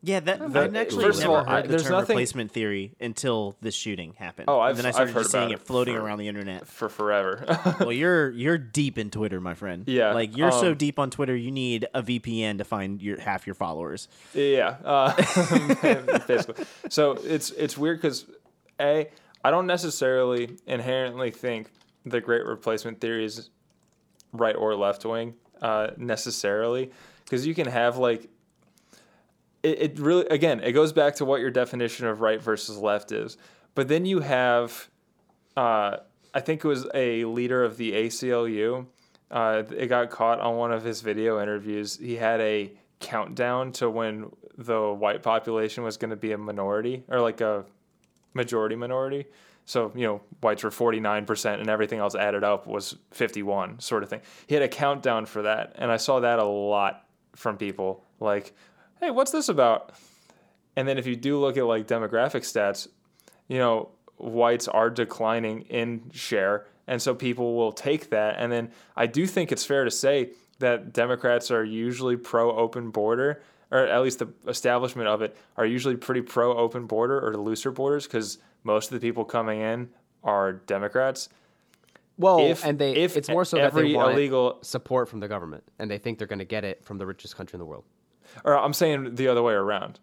yeah, that, that I've actually first never all, heard I, the term nothing, replacement theory until this shooting happened. Oh, I've, and then I started I've heard just about seeing it floating for, around the internet for forever. Well, you're you're deep in Twitter, my friend. Yeah, like you're um, so deep on Twitter, you need a V P N to find your half your followers. Yeah, uh, basically. So it's it's weird because a. I don't necessarily inherently think the great replacement theory is right or left wing uh, necessarily, because you can have like it, it really again it goes back to what your definition of right versus left is. But then you have uh, I think it was a leader of the A C L U. Uh, it got caught on one of his video interviews. He had a countdown to when the white population was going to be a minority or like a majority minority, so you know whites were forty-nine percent and everything else added up was fifty-one, sort of thing. He had a countdown for that, and I saw that a lot from people, like, hey, what's this about? And then if you do look at like demographic stats, you know, whites are declining in share, and so people will take that. And then I do think it's fair to say that Democrats are usually pro open border, or at least the establishment of it, are usually pretty pro-open border or looser borders, because most of the people coming in are Democrats. Well, if, and they if it's more so that they want illegal support from the government, and they think they're going to get it from the richest country in the world. Or I'm saying the other way around.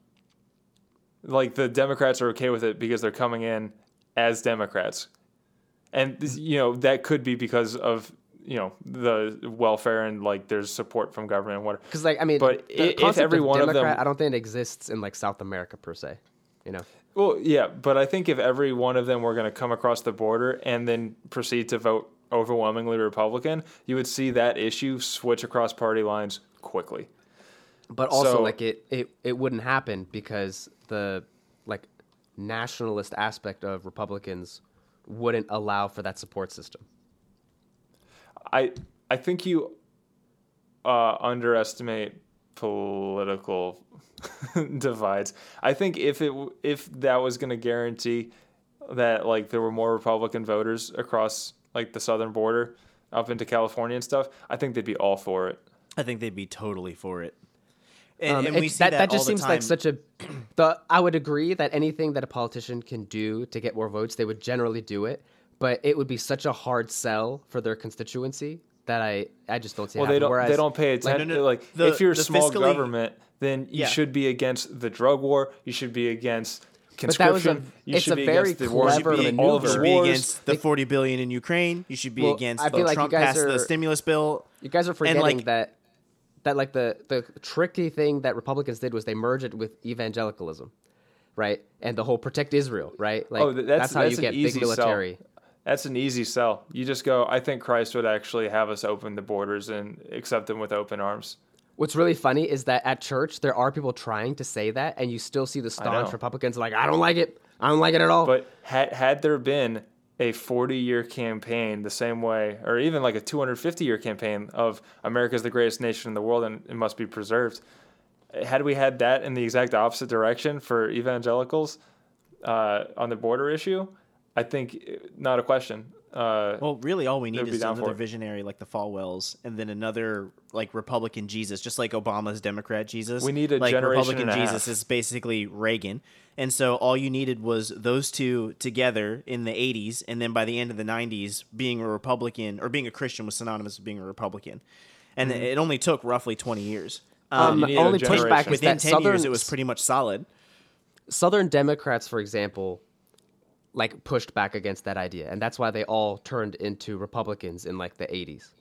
Like, the Democrats are okay with it because they're coming in as Democrats. And, you know, that could be because of... you know, the welfare and like there's support from government and whatever. Because like I mean, but the if every of one Democrat, of them, I don't think it exists in like South America per se, you know. Well, yeah, but I think if every one of them were going to come across the border and then proceed to vote overwhelmingly Republican, you would see that issue switch across party lines quickly. But also, so, like it, it, it wouldn't happen because the like nationalist aspect of Republicans wouldn't allow for that support system. I I think you uh, underestimate political divides. I think if it if that was going to guarantee that like there were more Republican voters across like the southern border up into California and stuff, I think they'd be all for it. I think they'd be totally for it. And, um, and we see that, that, that just all the seems time. Like such a. The, I would agree that anything that a politician can do to get more votes, they would generally do it. But it would be such a hard sell for their constituency that I, I just don't see well, how they don't, Whereas, they don't pay attention. Like, no, no, like the, if you're a small fiscally, government, then you yeah. should be against the drug war. You should be against conscription. But that was a, you it's should a be very against the war. You should be, all you should be against the forty billion dollars in Ukraine. You should be well, against the like Trump passed are, the stimulus bill. You guys are forgetting like, that that like the, the tricky thing that Republicans did was they merged it with evangelicalism, right? And the whole protect Israel, right? Like oh, that's, that's how that's you get big military. Sell. That's an easy sell. You just go, I think Christ would actually have us open the borders and accept them with open arms. What's really funny is that at church, there are people trying to say that, and you still see the staunch Republicans like, I don't like it. I don't like it at all. But had, had there been a forty-year campaign the same way, or even like a two hundred fifty-year campaign of America's the greatest nation in the world and it must be preserved, had we had that in the exact opposite direction for evangelicals uh, on the border issue... I think not a question. Uh, well, really, all we need is another visionary like the Falwells, and then another like Republican Jesus, just like Obama's Democrat Jesus. We need a like, generation Republican and Jesus half. Is basically Reagan, and so all you needed was those two together in the eighties, and then by the end of the nineties, being a Republican or being a Christian was synonymous with being a Republican, and mm-hmm. it only took roughly twenty years. Um, um, only pushback within ten Southern, years, it was pretty much solid. Southern Democrats, for example. like pushed back against that idea. And that's why they all turned into Republicans in like the eighties,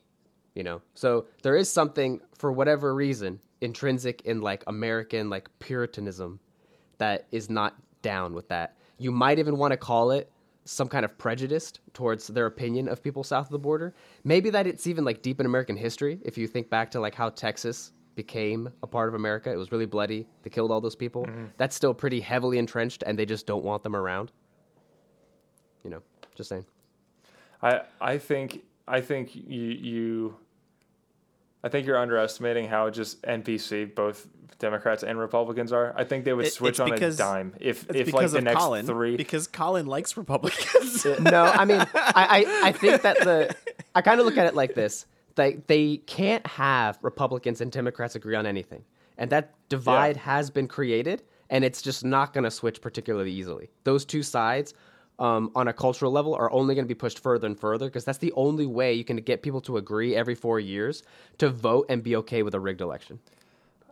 you know? So there is something, for whatever reason, intrinsic in like American, like Puritanism that is not down with that. You might even want to call it some kind of prejudice towards their opinion of people south of the border. Maybe that it's even like deep in American history. If you think back to like how Texas became a part of America, it was really bloody. They killed all those people. Mm-hmm. That's still pretty heavily entrenched, and they just don't want them around. You know, just saying. I I think I think you you I think you're underestimating how just N P C both Democrats and Republicans are. I think they would switch it, because, on a dime if if like the next Colin, three because Colin likes Republicans. No, I mean I, I, I think that the I kind of look at it like this. Like they can't have Republicans and Democrats agree on anything. And that divide yeah. has been created, and it's just not going to switch particularly easily. Those two sides Um, on a cultural level are only going to be pushed further and further, because that's the only way you can get people to agree every four years to vote and be okay with a rigged election.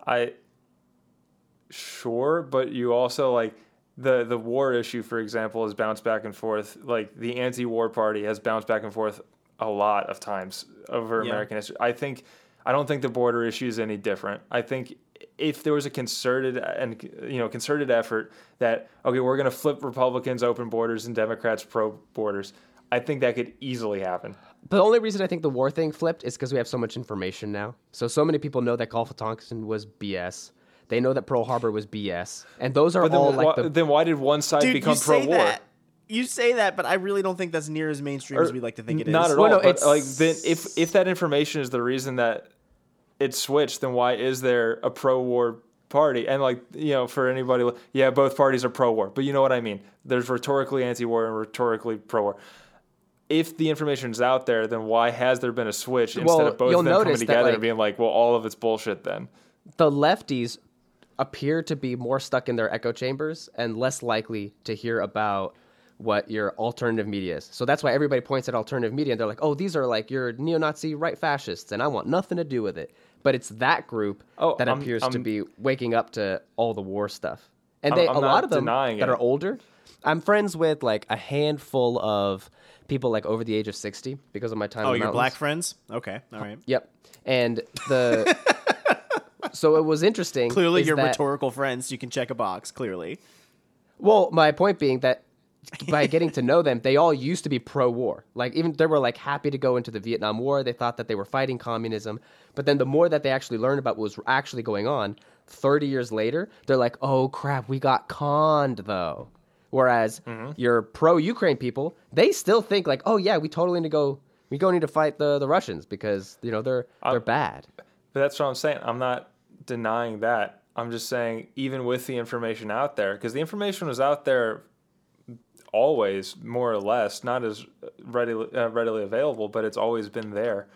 I sure, but you also like the the war issue, for example, has bounced back and forth. Like the anti-war party has bounced back and forth a lot of times over yeah. American history. I think I don't think the border issue is any different. I think if there was a concerted and you know concerted effort that, okay, we're going to flip Republicans open borders and Democrats pro borders, I think that could easily happen. But the only reason I think the war thing flipped is because we have so much information now. So so many people know that Gulf of Tonkin was B S. They know that Pearl Harbor was B S. And those are but all wh- like the... Then why did one side Dude, become pro war? That. You say that, but I really don't think that's near as mainstream or, as we like to think it is. Not at all. Well, no, but like then if if that information is the reason that it switched, then why is there a pro-war party? And like, you know, for anybody, yeah, both parties are pro-war, but you know what I mean. There's rhetorically anti-war and rhetorically pro-war. If the information's out there, then why has there been a switch instead well, of both of them coming together like, and being like, well, all of it's bullshit then? The lefties appear to be more stuck in their echo chambers and less likely to hear about what your alternative media is. So that's why everybody points at alternative media and they're like, oh, these are like your neo-Nazi right fascists and I want nothing to do with it. But it's that group oh, that I'm, appears I'm, to be waking up to all the war stuff. And they, a lot of them that it. are older, I'm friends with like a handful of people like over the age of sixty because of my time. Oh, in your mountains. Black friends? Okay. All right. Yep. And the, so it was interesting. Clearly your that, rhetorical friends, you can check a box, clearly. Well, my point being that by getting to know them, they all used to be pro-war. Like even they were like happy to go into the Vietnam War. They thought that they were fighting communism. But then the more that they actually learned about what was actually going on, thirty years later, they're like, oh, crap, we got conned, though. Whereas mm-hmm. your pro-Ukraine people, they still think like, oh, yeah, we totally need to go. We go need to fight the, the Russians because, you know, they're I'm, they're bad. But that's what I'm saying. I'm not denying that. I'm just saying even with the information out there, because the information was out there always, more or less, not as readily, uh, readily available, but it's always been there.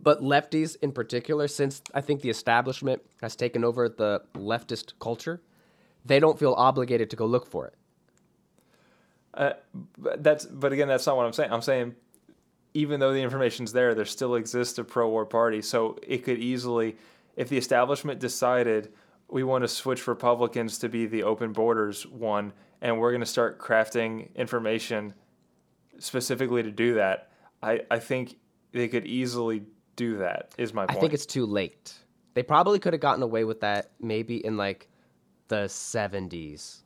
But lefties in particular, since I think the establishment has taken over the leftist culture, they don't feel obligated to go look for it. Uh, but that's, but again, that's not what I'm saying. I'm saying even though the information's there, there still exists a pro-war party. So it could easily, if the establishment decided we want to switch Republicans to be the open borders one, and we're going to start crafting information specifically to do that, I, I think they could easily do that is my point. I think it's too late. They probably could have gotten away with that maybe in like the seventies,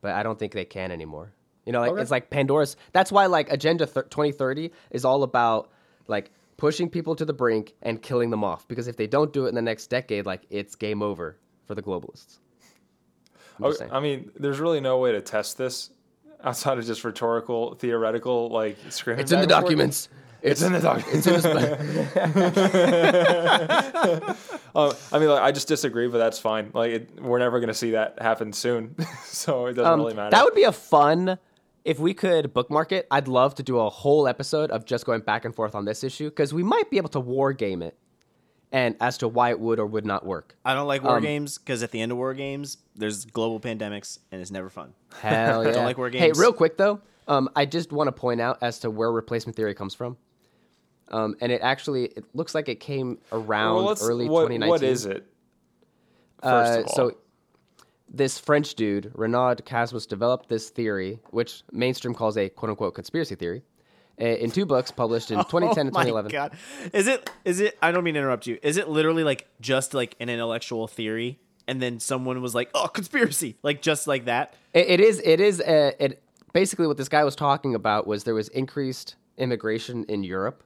but I don't think they can anymore. You know, like okay. It's like Pandora's. That's why like Agenda th- twenty thirty is all about like pushing people to the brink and killing them off, because if they don't do it in the next decade, like it's game over for the globalists. Oh, I mean, there's really no way to test this outside of just rhetorical, theoretical, like screaming. It's in the documents. It's, it's in the documents. um, I mean, like, I just disagree, but that's fine. Like, it, we're never going to see that happen soon, so it doesn't um, really matter. That would be a fun, if we could bookmark it. I'd love to do a whole episode of just going back and forth on this issue, because we might be able to war game it, and as to why it would or would not work. I don't like war um, games, because at the end of war games, there's global pandemics, and it's never fun. Hell yeah. I don't like war games. Hey, real quick though. Um, I just want to point out as to where replacement theory comes from. Um, and it actually, it looks like it came around well, early what, twenty nineteen. What is it? First uh, of all. So this French dude, Renaud Caswas, developed this theory, which mainstream calls a quote-unquote conspiracy theory, in two books published in twenty ten oh and twenty eleven. Oh, my God. Is it, is it, I don't mean to interrupt you. Is it literally like just like an intellectual theory and then someone was like, oh, conspiracy, like just like that? It, it is, it is, a, it basically what this guy was talking about was there was increased immigration in Europe.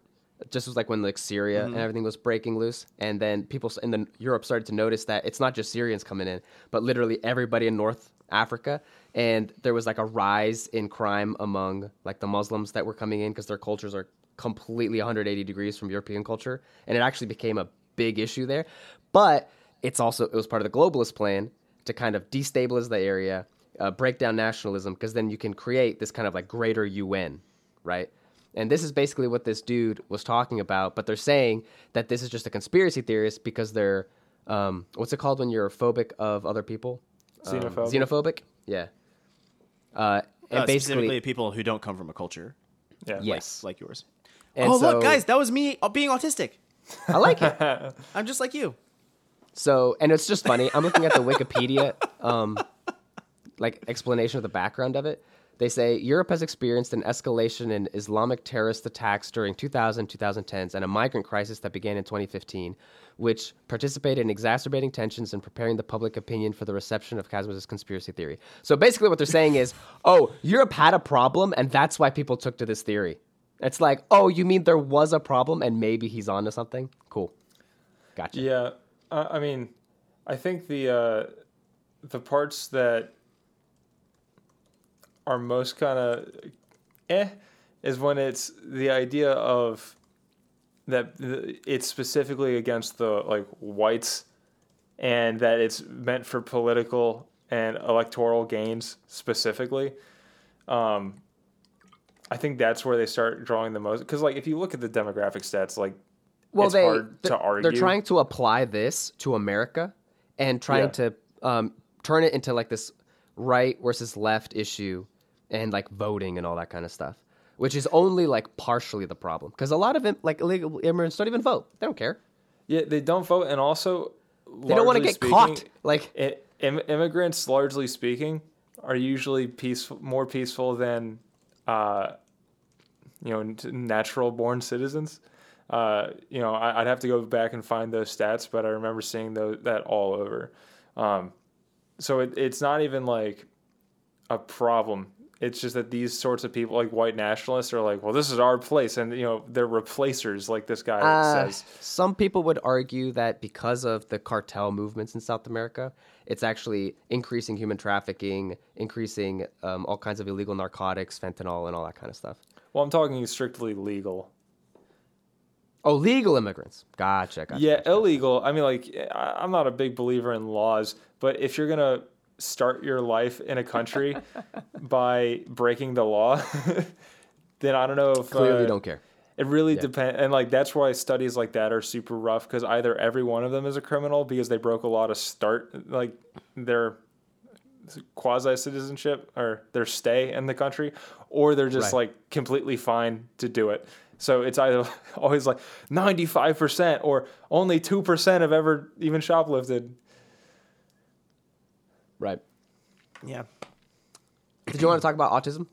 Just was like when like Syria mm-hmm. and everything was breaking loose, and then people in the Europe started to notice that it's not just Syrians coming in, but literally everybody in North Africa. And there was like a rise in crime among like the Muslims that were coming in because their cultures are completely one hundred eighty degrees from European culture, and it actually became a big issue there. But it's also it was part of the globalist plan to kind of destabilize the area, uh, break down nationalism, because then you can create this kind of like greater U N, right? And this is basically what this dude was talking about, but they're saying that this is just a conspiracy theorist because they're, um, what's it called when you're phobic of other people? Xenophobic. Um, xenophobic? Yeah. Uh, and uh, basically, specifically people who don't come from a culture. Yeah. Yes. Like, like yours. And oh, so, look, guys, that was me being autistic. I like it. I'm just like you. So, and it's just funny. I'm looking at the Wikipedia, um, like, explanation of the background of it. They say Europe has experienced an escalation in Islamic terrorist attacks during two thousand, twenty tens, and a migrant crisis that began in twenty fifteen, which participated in exacerbating tensions and preparing the public opinion for the reception of Caswas's conspiracy theory. So basically what they're saying is, oh, Europe had a problem, and that's why people took to this theory. It's like, oh, you mean there was a problem, and maybe he's onto something? Cool. Gotcha. Yeah, uh, I mean, I think the uh, the parts that are most kind of eh is when it's the idea of that it's specifically against the like whites and that it's meant for political and electoral gains specifically. Um, I think that's where they start drawing the most, because like if you look at the demographic stats, like well, it's they, hard th- to argue. They're trying to apply this to America and trying yeah. to um, turn it into like this right versus left issue. And like voting and all that kind of stuff, which is only like partially the problem, because a lot of Im- like illegal immigrants don't even vote. They don't care. Yeah, they don't vote, and also they don't want to get speaking, caught. Like it, Im- immigrants, largely speaking, are usually peaceful, more peaceful than uh, you know, natural born citizens. Uh, you know, I, I'd have to go back and find those stats, but I remember seeing those, that all over. Um, so it, it's not even like a problem. It's just that these sorts of people, like white nationalists, are like, well, this is our place. And, you know, they're replacers, like this guy uh, says. Some people would argue that because of the cartel movements in South America, it's actually increasing human trafficking, increasing um, all kinds of illegal narcotics, fentanyl, and all that kind of stuff. Well, I'm talking strictly legal. Oh, legal immigrants. Gotcha. gotcha yeah, gotcha. Illegal. I mean, like, I'm not a big believer in laws, but if you're going to start your life in a country by breaking the law, then I don't know if clearly uh, don't care. It really yeah. depends, and like that's why studies like that are super rough, because either every one of them is a criminal because they broke a law to start like their quasi citizenship or their stay in the country, or they're just right. like completely fine to do it. So it's either always like ninety-five percent or only two percent have ever even shoplifted. Right. Yeah. Did you want to talk about autism?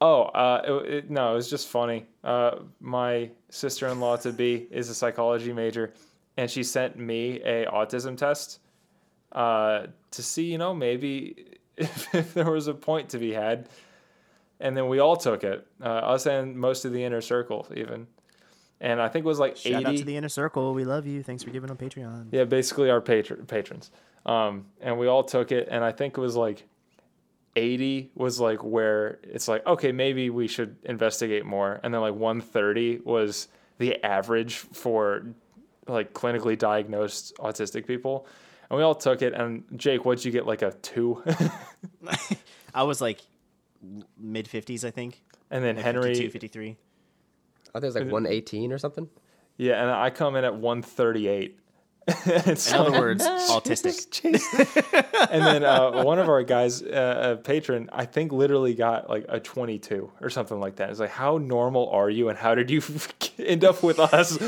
Oh, uh, it, it, no, it was just funny. Uh, my sister-in-law-to-be is a psychology major, and she sent me a autism test uh, to see, you know, maybe if, if there was a point to be had. And then we all took it, uh, us and most of the inner circle even. And I think it was like Shout eighty. Shout out to the inner circle. We love you. Thanks for giving on Patreon. Yeah, basically our patr- patrons. Um, and we all took it, and I think it was like eighty was like where it's like, okay, maybe we should investigate more. And then like one thirty was the average for like clinically diagnosed autistic people. And we all took it, and Jake, what'd you get, like a two? I was like mid-fifties, I think. And then like Henry. fifty-two, fifty-three. I think it was like one eighteen or something. Yeah, and I come in at one thirty-eight. In other words, autistic. And then uh, one of our guys, uh, a patron, I think literally got like a twenty-two or something like that. It's like, how normal are you, and how did you end up with us?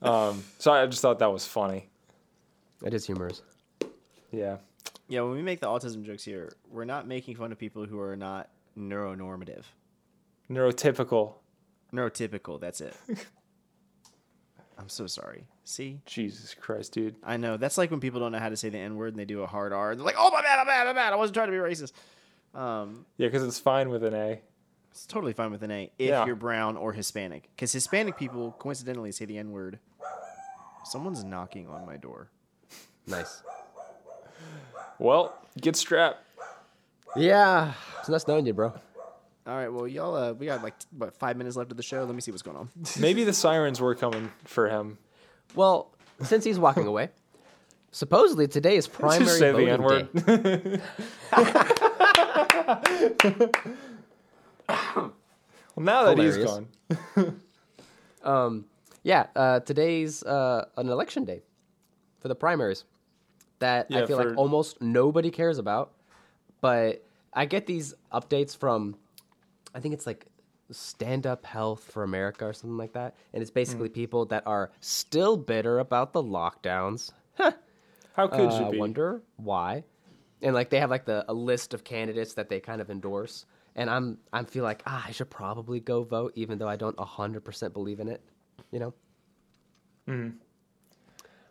um, so I just thought that was funny. That is humorous. Yeah. Yeah, when we make the autism jokes here, we're not making fun of people who are not neuronormative. Neurotypical. Neurotypical, that's it. I'm so sorry. See? Jesus Christ, dude. I know. That's like when people don't know how to say the N-word and they do a hard R. They're like, oh, my bad, my bad, my bad. I wasn't trying to be racist. Um, yeah, because it's fine with an A. It's totally fine with an A if yeah. you're brown or Hispanic. Because Hispanic people coincidentally say the N-word. Someone's knocking on my door. Nice. Well, get strapped. Yeah. It's nice knowing you, bro. All right, well, y'all, uh, we got like what, five minutes left of the show. Let me see what's going on. Maybe the sirens were coming for him. Well, since he's walking away, supposedly today is primary Just say voting the N-word. Day. Well, now that Hilarious. he's gone. um, yeah, uh, today's uh, an election day for the primaries that yeah, I feel for... like almost nobody cares about, but I get these updates from. I think it's like Stand Up Health for America or something like that. And it's basically mm. people that are still bitter about the lockdowns. Huh. How could uh, you be? I wonder why. And like they have like the a list of candidates that they kind of endorse. And I'm I feel like, ah, I should probably go vote even though I don't one hundred percent believe in it, you know? Mm.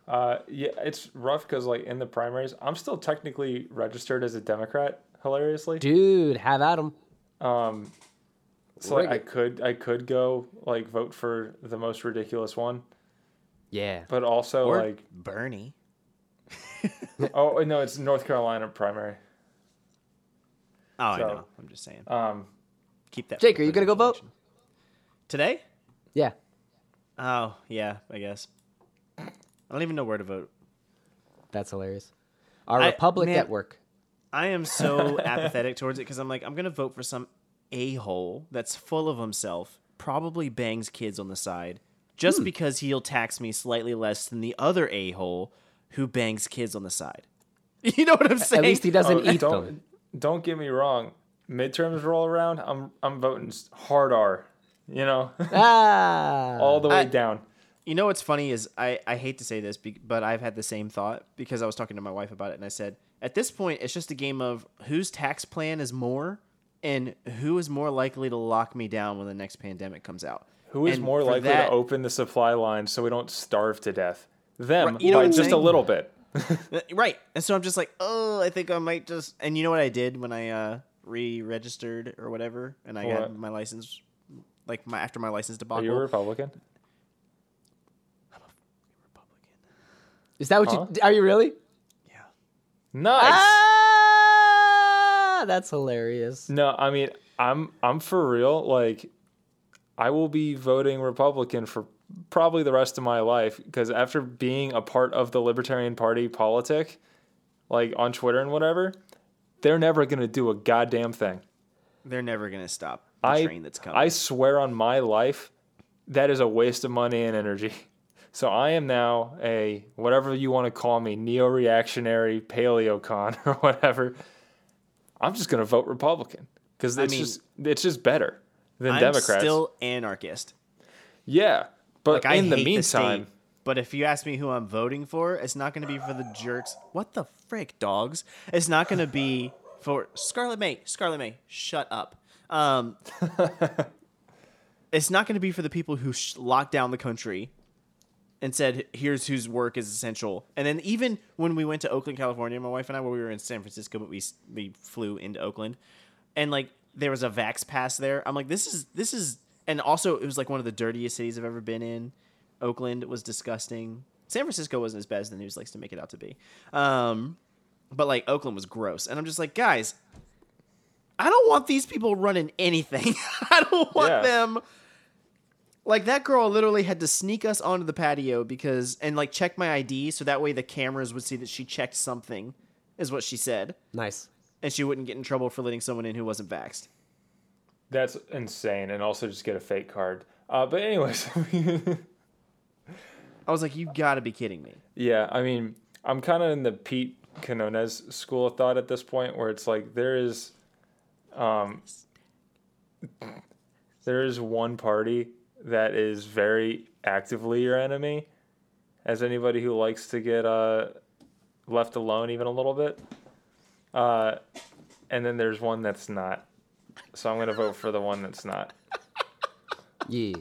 Uh, yeah, it's rough because like in the primaries, I'm still technically registered as a Democrat, hilariously. Dude, have at 'em. Um So like, I could I could go like vote for the most ridiculous one. Yeah. But also or like Bernie. Oh no, it's North Carolina primary. Oh, so, I know. I'm just saying. Um, keep that. Jake, are you gonna go vote today? Yeah. Oh yeah, I guess. I don't even know where to vote. That's hilarious. Our I, Republic man, at work. I am so apathetic towards it because I'm like I'm gonna vote for some a-hole that's full of himself, probably bangs kids on the side, just hmm. because he'll tax me slightly less than the other a-hole who bangs kids on the side. You know what I'm saying? At least he doesn't oh, eat don't, them. Don't get me wrong. Midterms roll around, I'm I'm voting hard R. You know? Ah. All the way I, down. You know what's funny is, I, I hate to say this, but I've had the same thought because I was talking to my wife about it, and I said, at this point, it's just a game of whose tax plan is more, and who is more likely to lock me down when the next pandemic comes out? Who is and more likely that, to open the supply line so we don't starve to death? Them, right, you know by just saying? a little bit. Right. And so I'm just like, oh, I think I might just... And you know what I did when I uh, re-registered or whatever? And I what? got my license, like my after my license debacle. Are you a Republican? I'm a Republican. Is that what huh? you... Are you really? Yeah. Nice! Ah! That's hilarious. No, I mean, I'm I'm for real. Like, I will be voting Republican for probably the rest of my life because after being a part of the Libertarian Party politic, like on Twitter and whatever, they're never gonna do a goddamn thing. They're never gonna stop the I, train that's coming. I swear on my life, that is a waste of money and energy. So I am now a whatever you want to call me, neo-reactionary paleocon or whatever. I'm just going to vote Republican because it's, I mean, just, it's just better than I'm Democrats. I'm still anarchist. Yeah, but like, in I the meantime... The state, but if you ask me who I'm voting for, it's not going to be for the jerks. What the frick, dogs? It's not going to be for... Scarlet May, Scarlet May, shut up. Um, it's not going to be for the people who sh- locked down the country and said, here's whose work is essential. And then even when we went to Oakland, California, my wife and I, where we were in San Francisco, but we we flew into Oakland, and like there was a vax pass there. I'm like, this is this is, and also it was like one of the dirtiest cities I've ever been in. Oakland was disgusting. San Francisco wasn't as bad as the news likes to make it out to be, um, but like Oakland was gross. And I'm just like, guys, I don't want these people running anything. I don't want yeah. them. Like, that girl literally had to sneak us onto the patio because... And, like, check my I D so that way the cameras would see that she checked something, is what she said. Nice. And she wouldn't get in trouble for letting someone in who wasn't vaxxed. That's insane. And also just get a fake card. Uh, but anyways... I was like, you gotta be kidding me. Yeah, I mean, I'm kind of in the Pete Quinones school of thought at this point where it's like, there is... um, there is one party... that is very actively your enemy, as anybody who likes to get uh, left alone even a little bit. Uh, and then there's one that's not. So I'm going to vote for the one that's not. Yeah.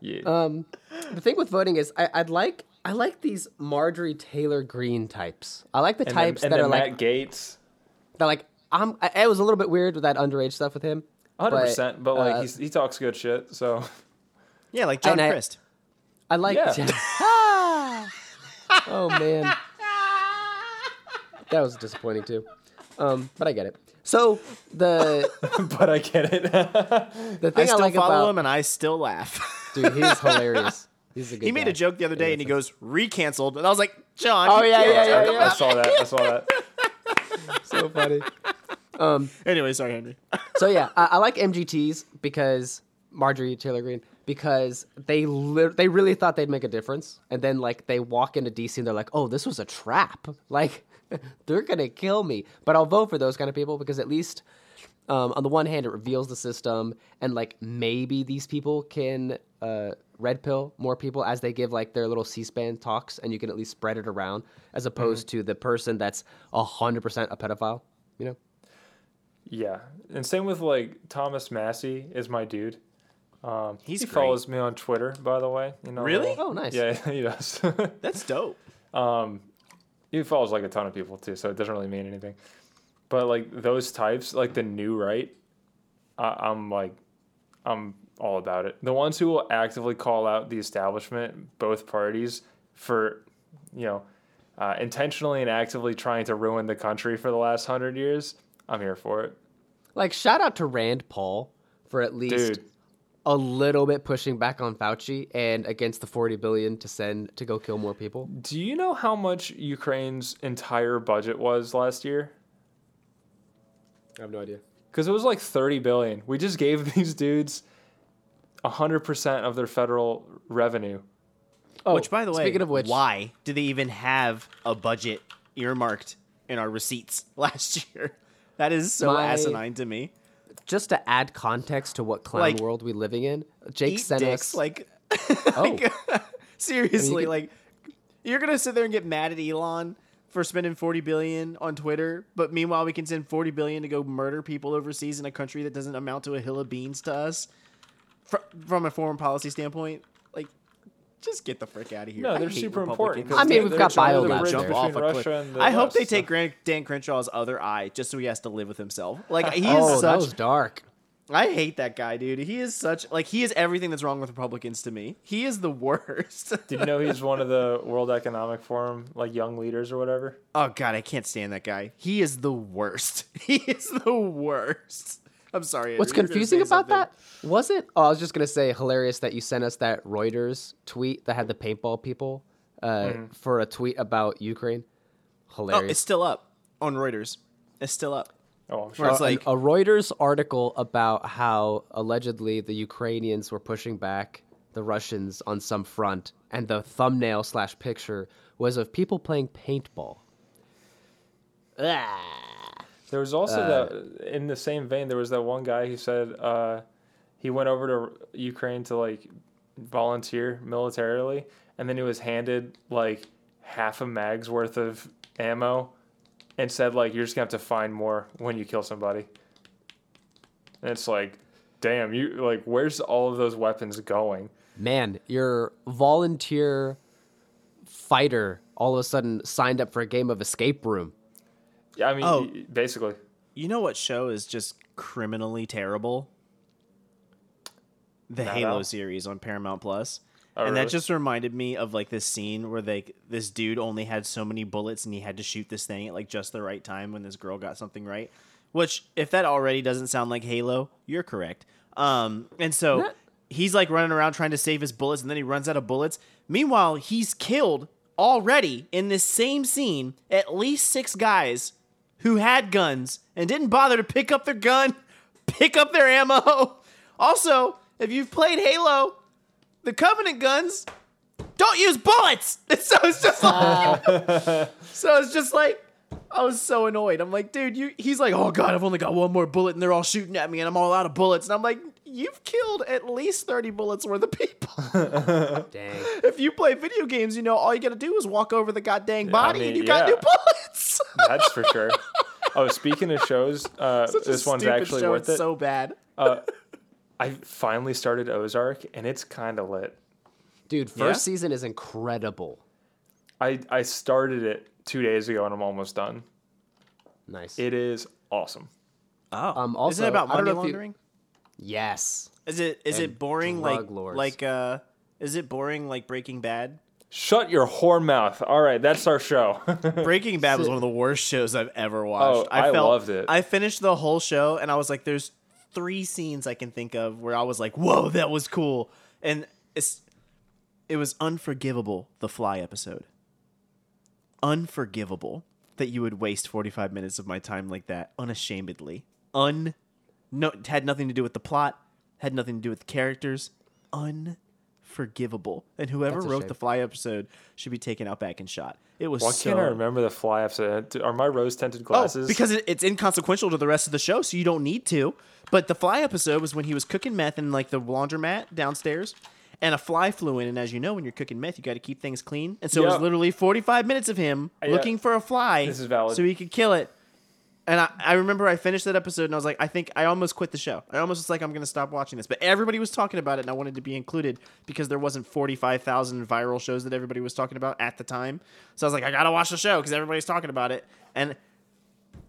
Yeah. Um, the thing with voting is I, I'd like I like these Marjorie Taylor Greene types. I like the and types then, and that then are Matt like Matt Gaetz. That like I'm. I, it was a little bit weird with that underage stuff with him. one hundred percent, but, but like uh, he's, he talks good shit. So yeah, like John Crist. I, I like. Yeah. John. Oh man, that was disappointing too. Um, but I get it. So the but I get it. the thing I still I like follow about, him and I still laugh. Dude, he's hilarious. He's a good. He made guy. a joke the other day yeah, and he goes recanceled, and I was like, John. Oh yeah, yeah, yeah, yeah, yeah. I saw that. I saw that. So funny. Um, anyway, sorry, Henry. So yeah, I, I like M G Ts because Marjorie Taylor Greene because they li- they really thought they'd make a difference, and then like they walk into D C and they're like, oh, this was a trap. Like they're gonna kill me. But I'll vote for those kind of people because at least um, on the one hand it reveals the system, and like maybe these people can uh, red pill more people as they give like their little C-SPAN talks, and you can at least spread it around as opposed mm-hmm. to the person that's a hundred percent a pedophile. You know. Yeah, and same with like Thomas Massey is my dude. Um, He's he great. follows me on Twitter, by the way. You know, really? Little, oh, nice. Yeah, he does. That's dope. Um, he follows like a ton of people too, so it doesn't really mean anything. But like those types, like the new right, I- I'm like, I'm all about it. The ones who will actively call out the establishment, both parties, for you know, uh, intentionally and actively trying to ruin the country for the last hundred years. I'm here for it. Like, shout out to Rand Paul for at least Dude. a little bit pushing back on Fauci and against the forty billion dollars to send to go kill more people. Do you know how much Ukraine's entire budget was last year? I have no idea. Because it was like thirty billion dollars. We just gave these dudes one hundred percent of their federal revenue. Oh, which, by the way, speaking of which, why do they even have a budget earmarked in our receipts last year? That is so My, asinine to me. Just to add context to what clown like, world we're living in, Jake sent dicks, us like, oh. like seriously, I mean, you could... like you're gonna sit there and get mad at Elon for spending forty billion dollars on Twitter, but meanwhile we can send forty billion dollars to go murder people overseas in a country that doesn't amount to a hill of beans to us fr- from a foreign policy standpoint. Like, just get the frick out of here. No, they're super important. I mean, we've got bio lab jump off a cliff. I hope they take Dan Crenshaw's other eye just so he has to live with himself. Like, he is oh, such... that was dark. I hate that guy, dude. He is such... Like, he is everything that's wrong with Republicans to me. He is the worst. Did you know he's one of the World Economic Forum, like, young leaders or whatever? Oh, God, I can't stand that guy. He is the worst. He is the worst. I'm sorry. What's confusing about that? Was it? Oh, I was just going to say, hilarious that you sent us that Reuters tweet that had the paintball people uh, mm-hmm. for a tweet about Ukraine. Hilarious. Oh, it's still up on Reuters. It's still up. Oh, I'm sure. It's like a Reuters article about how allegedly the Ukrainians were pushing back the Russians on some front, and the thumbnail slash picture was of people playing paintball. Ah. There was also uh, that, in the same vein, there was that one guy who said uh, he went over to Ukraine to, like, volunteer militarily, and then he was handed, like, half a mag's worth of ammo and said, like, you're just going to have to find more when you kill somebody. And it's like, damn, you like, where's all of those weapons going? Man, your volunteer fighter all of a sudden signed up for a game of escape room. Yeah, I mean, oh, basically. You know what show is just criminally terrible? The Not Halo out. series on Paramount Plus. Oh, and really? That just reminded me of, like, this scene where they this dude only had so many bullets and he had to shoot this thing at, like, just the right time when this girl got something right. Which, if that already doesn't sound like Halo, you're correct. Um, and so Not- he's, like, running around trying to save his bullets, and then he runs out of bullets. Meanwhile, he's killed already in this same scene at least six guys who had guns and didn't bother to pick up their gun, pick up their ammo. Also, if you've played Halo, the Covenant guns don't use bullets. And so it's just like, so it's just like, I was so annoyed. I'm like, dude, you. He's like, oh God, I've only got one more bullet and they're all shooting at me and I'm all out of bullets. And I'm like, you've killed at least thirty bullets worth of people. Dang. If you play video games, you know, all you got to do is walk over the goddamn yeah, body I mean, and you yeah. got new bullets. That's for sure. Oh, speaking of shows, uh, this one's actually show, worth it's it. so bad. Uh, I finally started Ozark, and it's kind of lit. Dude, first yeah? season is incredible. I, I started it two days ago, and I'm almost done. Nice. It is awesome. Oh. Um, also, is it about money laundering? You... Yes. Is it is and it boring like lords. like uh is it boring like Breaking Bad? Shut your whore mouth. All right, that's our show. Breaking Bad was one of the worst shows I've ever watched. Oh, I, I felt, loved it. I finished the whole show, and I was like, there's three scenes I can think of where I was like, whoa, that was cool. And it's, it was unforgivable, the Fly episode. Unforgivable that you would waste forty-five minutes of my time like that, unashamedly. Un, no, it had nothing to do with the plot, had nothing to do with the characters. Un. Forgivable, and whoever wrote shame. the Fly episode should be taken out back and shot. It was. Why so... can't I remember the Fly episode? Are my rose-tinted glasses? Oh, because it, it's inconsequential to the rest of the show, so you don't need to. But the Fly episode was when he was cooking meth in like the laundromat downstairs, and a fly flew in. And as you know, when you're cooking meth, you got to keep things clean. And so yep. it was literally forty-five minutes of him yep. looking for a fly, this is valid, so he could kill it. And I, I remember I finished that episode, and I was like, I think I almost quit the show. I almost was like, I'm going to stop watching this. But everybody was talking about it, and I wanted to be included because there wasn't forty-five thousand viral shows that everybody was talking about at the time. So I was like, I got to watch the show because everybody's talking about it. And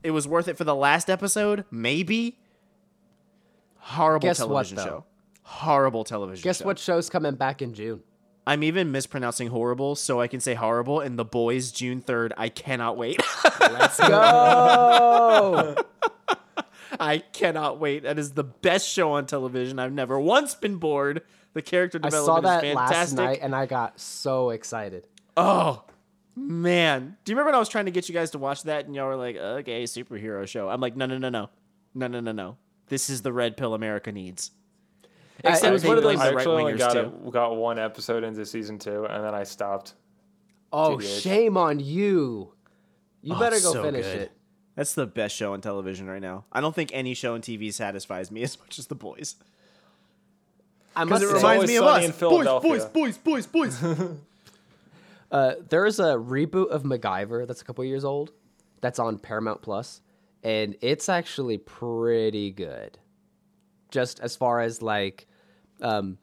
it was worth it for the last episode, maybe. Horrible Guess television what, show. Horrible television Guess show. Guess what show's coming back in June? I'm even mispronouncing horrible, so I can say horrible. And The Boys, June third. I cannot wait. Let's go. I cannot wait. That is the best show on television. I've never once been bored. The character development is fantastic. I saw that last night, and I got so excited. Oh, man. Do you remember when I was trying to get you guys to watch that, and y'all were like, okay, superhero show. I'm like, no, no, no, no. No, no, no, no. This is the red pill America needs. Uh, it was one of those. I actually only got, a, got one episode into season two, and then I stopped. Oh, shame on you! You oh, better go so finish good. it. That's the best show on television right now. I don't think any show on T V satisfies me as much as The Boys. Because it reminds me of us. Boys, boys, boys, boys, boys. uh, there is a reboot of MacGyver that's a couple years old. That's on Paramount Plus, and it's actually pretty good. Just as far as like um,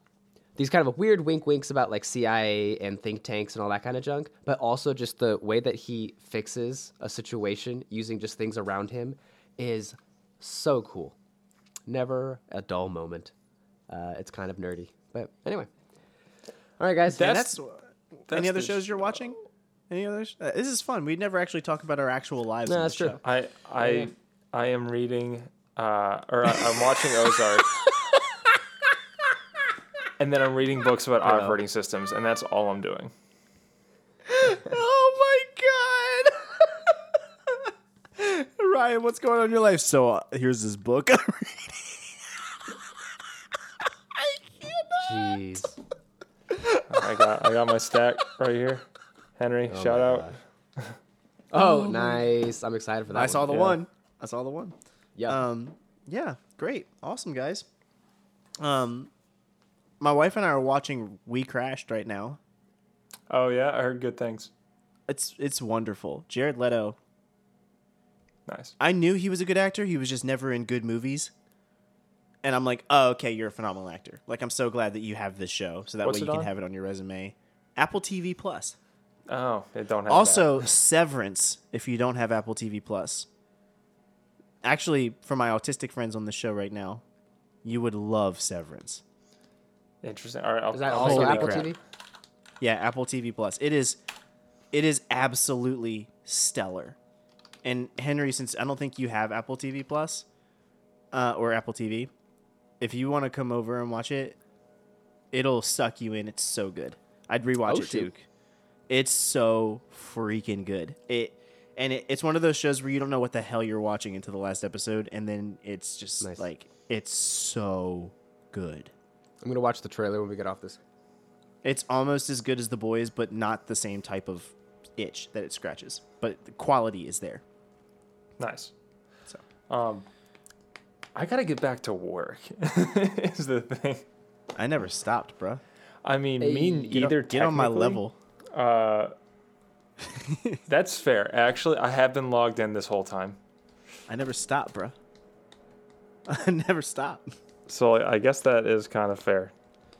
these kind of weird wink winks about like C I A and think tanks and all that kind of junk, but also just the way that he fixes a situation using just things around him is so cool. Never a dull moment. Uh, it's kind of nerdy. But anyway. All right, guys. That's, that's, that's any other shows you're watching? Any others? Uh, this is fun. We never actually talk about our actual lives. No, on that's this true. Show. I, I, yeah. I am reading... Uh, or I, I'm watching Ozark, and then I'm reading books about operating systems, and that's all I'm doing. Oh my god, Ryan, what's going on in your life? So uh, here's this book I'm reading. I cannot. Jeez. I got I got my stack right here. Henry, oh shout out. Oh, oh, nice! I'm excited for that. I one. saw the yeah. one. I saw the one. Yeah. Um, yeah. Great. Awesome, guys. Um, my wife and I are watching We Crashed right now. Oh yeah, I heard good things. It's it's wonderful. Jared Leto. Nice. I knew he was a good actor. He was just never in good movies. And I'm like, oh, okay, you're a phenomenal actor. Like, I'm so glad that you have this show, so that What's way you on? can have it on your resume. Apple T V Plus. Oh, they don't have. Also, that. Severance. If you don't have Apple T V Plus. Actually, for my autistic friends on the show right now, you would love Severance. Interesting. All right, I'll, is that also Apple crap. T V? Yeah, Apple T V Plus. It is, it is absolutely stellar. And Henry, since I don't think you have Apple T V Plus uh, or Apple T V, if you want to come over and watch it, it'll suck you in. It's so good. I'd rewatch oh, it shoot. too. It's so freaking good. It. And it, it's one of those shows where you don't know what the hell you're watching until the last episode, and then it's just, nice. like, it's so good. I'm going to watch the trailer when we get off this. It's almost as good as The Boys, but not the same type of itch that it scratches. But the quality is there. Nice. So, um, I gotta get back to work. Is the thing. I never stopped, bro. I mean, hey, me either. Get on my level. Uh, that's fair. Actually, I have been logged in this whole time. I never stopped, bro. I never stopped. So I guess that is kind of fair,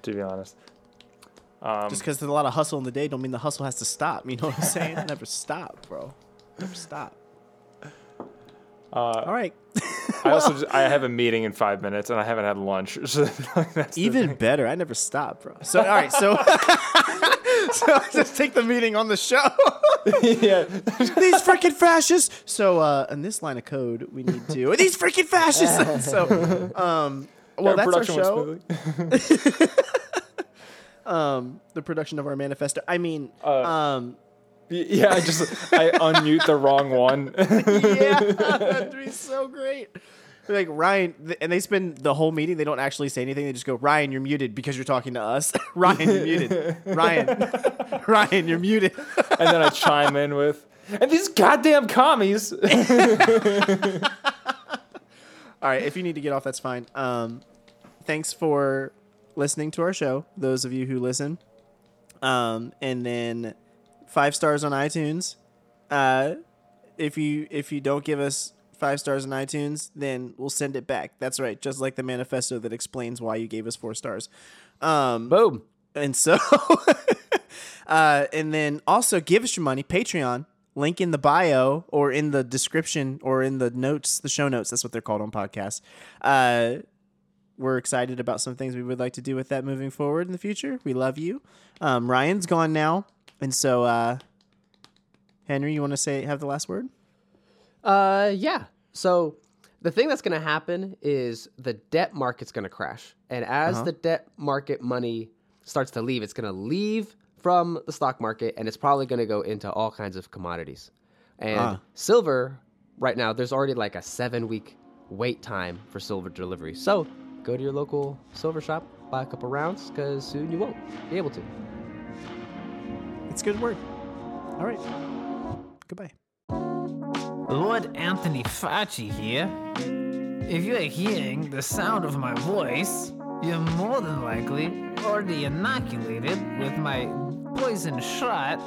to be honest. Um, Just because there's a lot of hustle in the day don't mean the hustle has to stop. You know what I'm saying? I never stop, bro. I never stop. Uh, All right. I also just, I have a meeting in five minutes and I haven't had lunch. So that's even better. I never stop, bro. So all right, so so just take the meeting on the show. Yeah. These freaking fascists. So uh, in this line of code, we need to these freaking fascists. So um, well, yeah, that's our show. um, the production of our manifesto. I mean, uh, um. Yeah, I just I unmute the wrong one. Yeah, that'd be so great. They're like, Ryan, and they spend the whole meeting. They don't actually say anything. They just go, Ryan, you're muted because you're talking to us. Ryan, you're muted. Ryan, Ryan, you're muted. And then I chime in with, and these goddamn commies. All right, if you need to get off, that's fine. Um, thanks for listening to our show, those of you who listen. Um, and then. Five stars on iTunes. Uh, if you if you don't give us five stars on iTunes, then we'll send it back. That's right, just like the manifesto that explains why you gave us four stars. Um, Boom. And so, uh, and then also give us your money. Patreon link in the bio or in the description or in the notes, the show notes. That's what they're called on podcasts. Uh, we're excited about some things we would like to do with that moving forward in the future. We love you. Um, Ryan's gone now. And so, uh, Henry, you want to say have the last word? Uh, yeah. So the thing that's going to happen is the debt market's going to crash. And as uh-huh. the debt market money starts to leave, it's going to leave from the stock market, and it's probably going to go into all kinds of commodities. And uh. silver, right now, there's already like a seven-week wait time for silver delivery. So go to your local silver shop, buy a couple rounds, because soon you won't be able to. It's good work. All right. Goodbye. Lord Anthony Fauci here. If you are hearing the sound of my voice, you're more than likely already inoculated with my poison shot,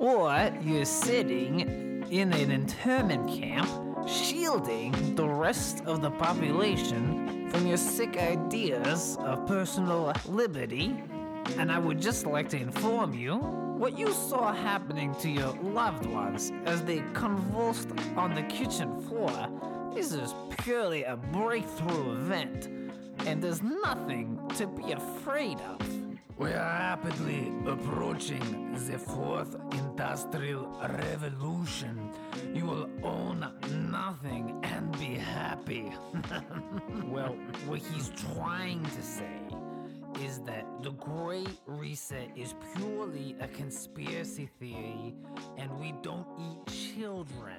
or you're sitting in an internment camp shielding the rest of the population from your sick ideas of personal liberty. And I would just like to inform you what you saw happening to your loved ones as they convulsed on the kitchen floor. This is purely a breakthrough event, and there's nothing to be afraid of. We are rapidly approaching the fourth industrial revolution. You will own nothing and be happy. Well, what he's trying to say is that the Great Reset is purely a conspiracy theory, and we don't eat children.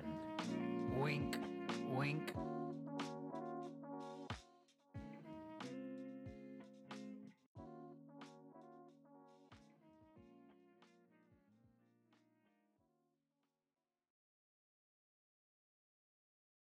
Wink, wink.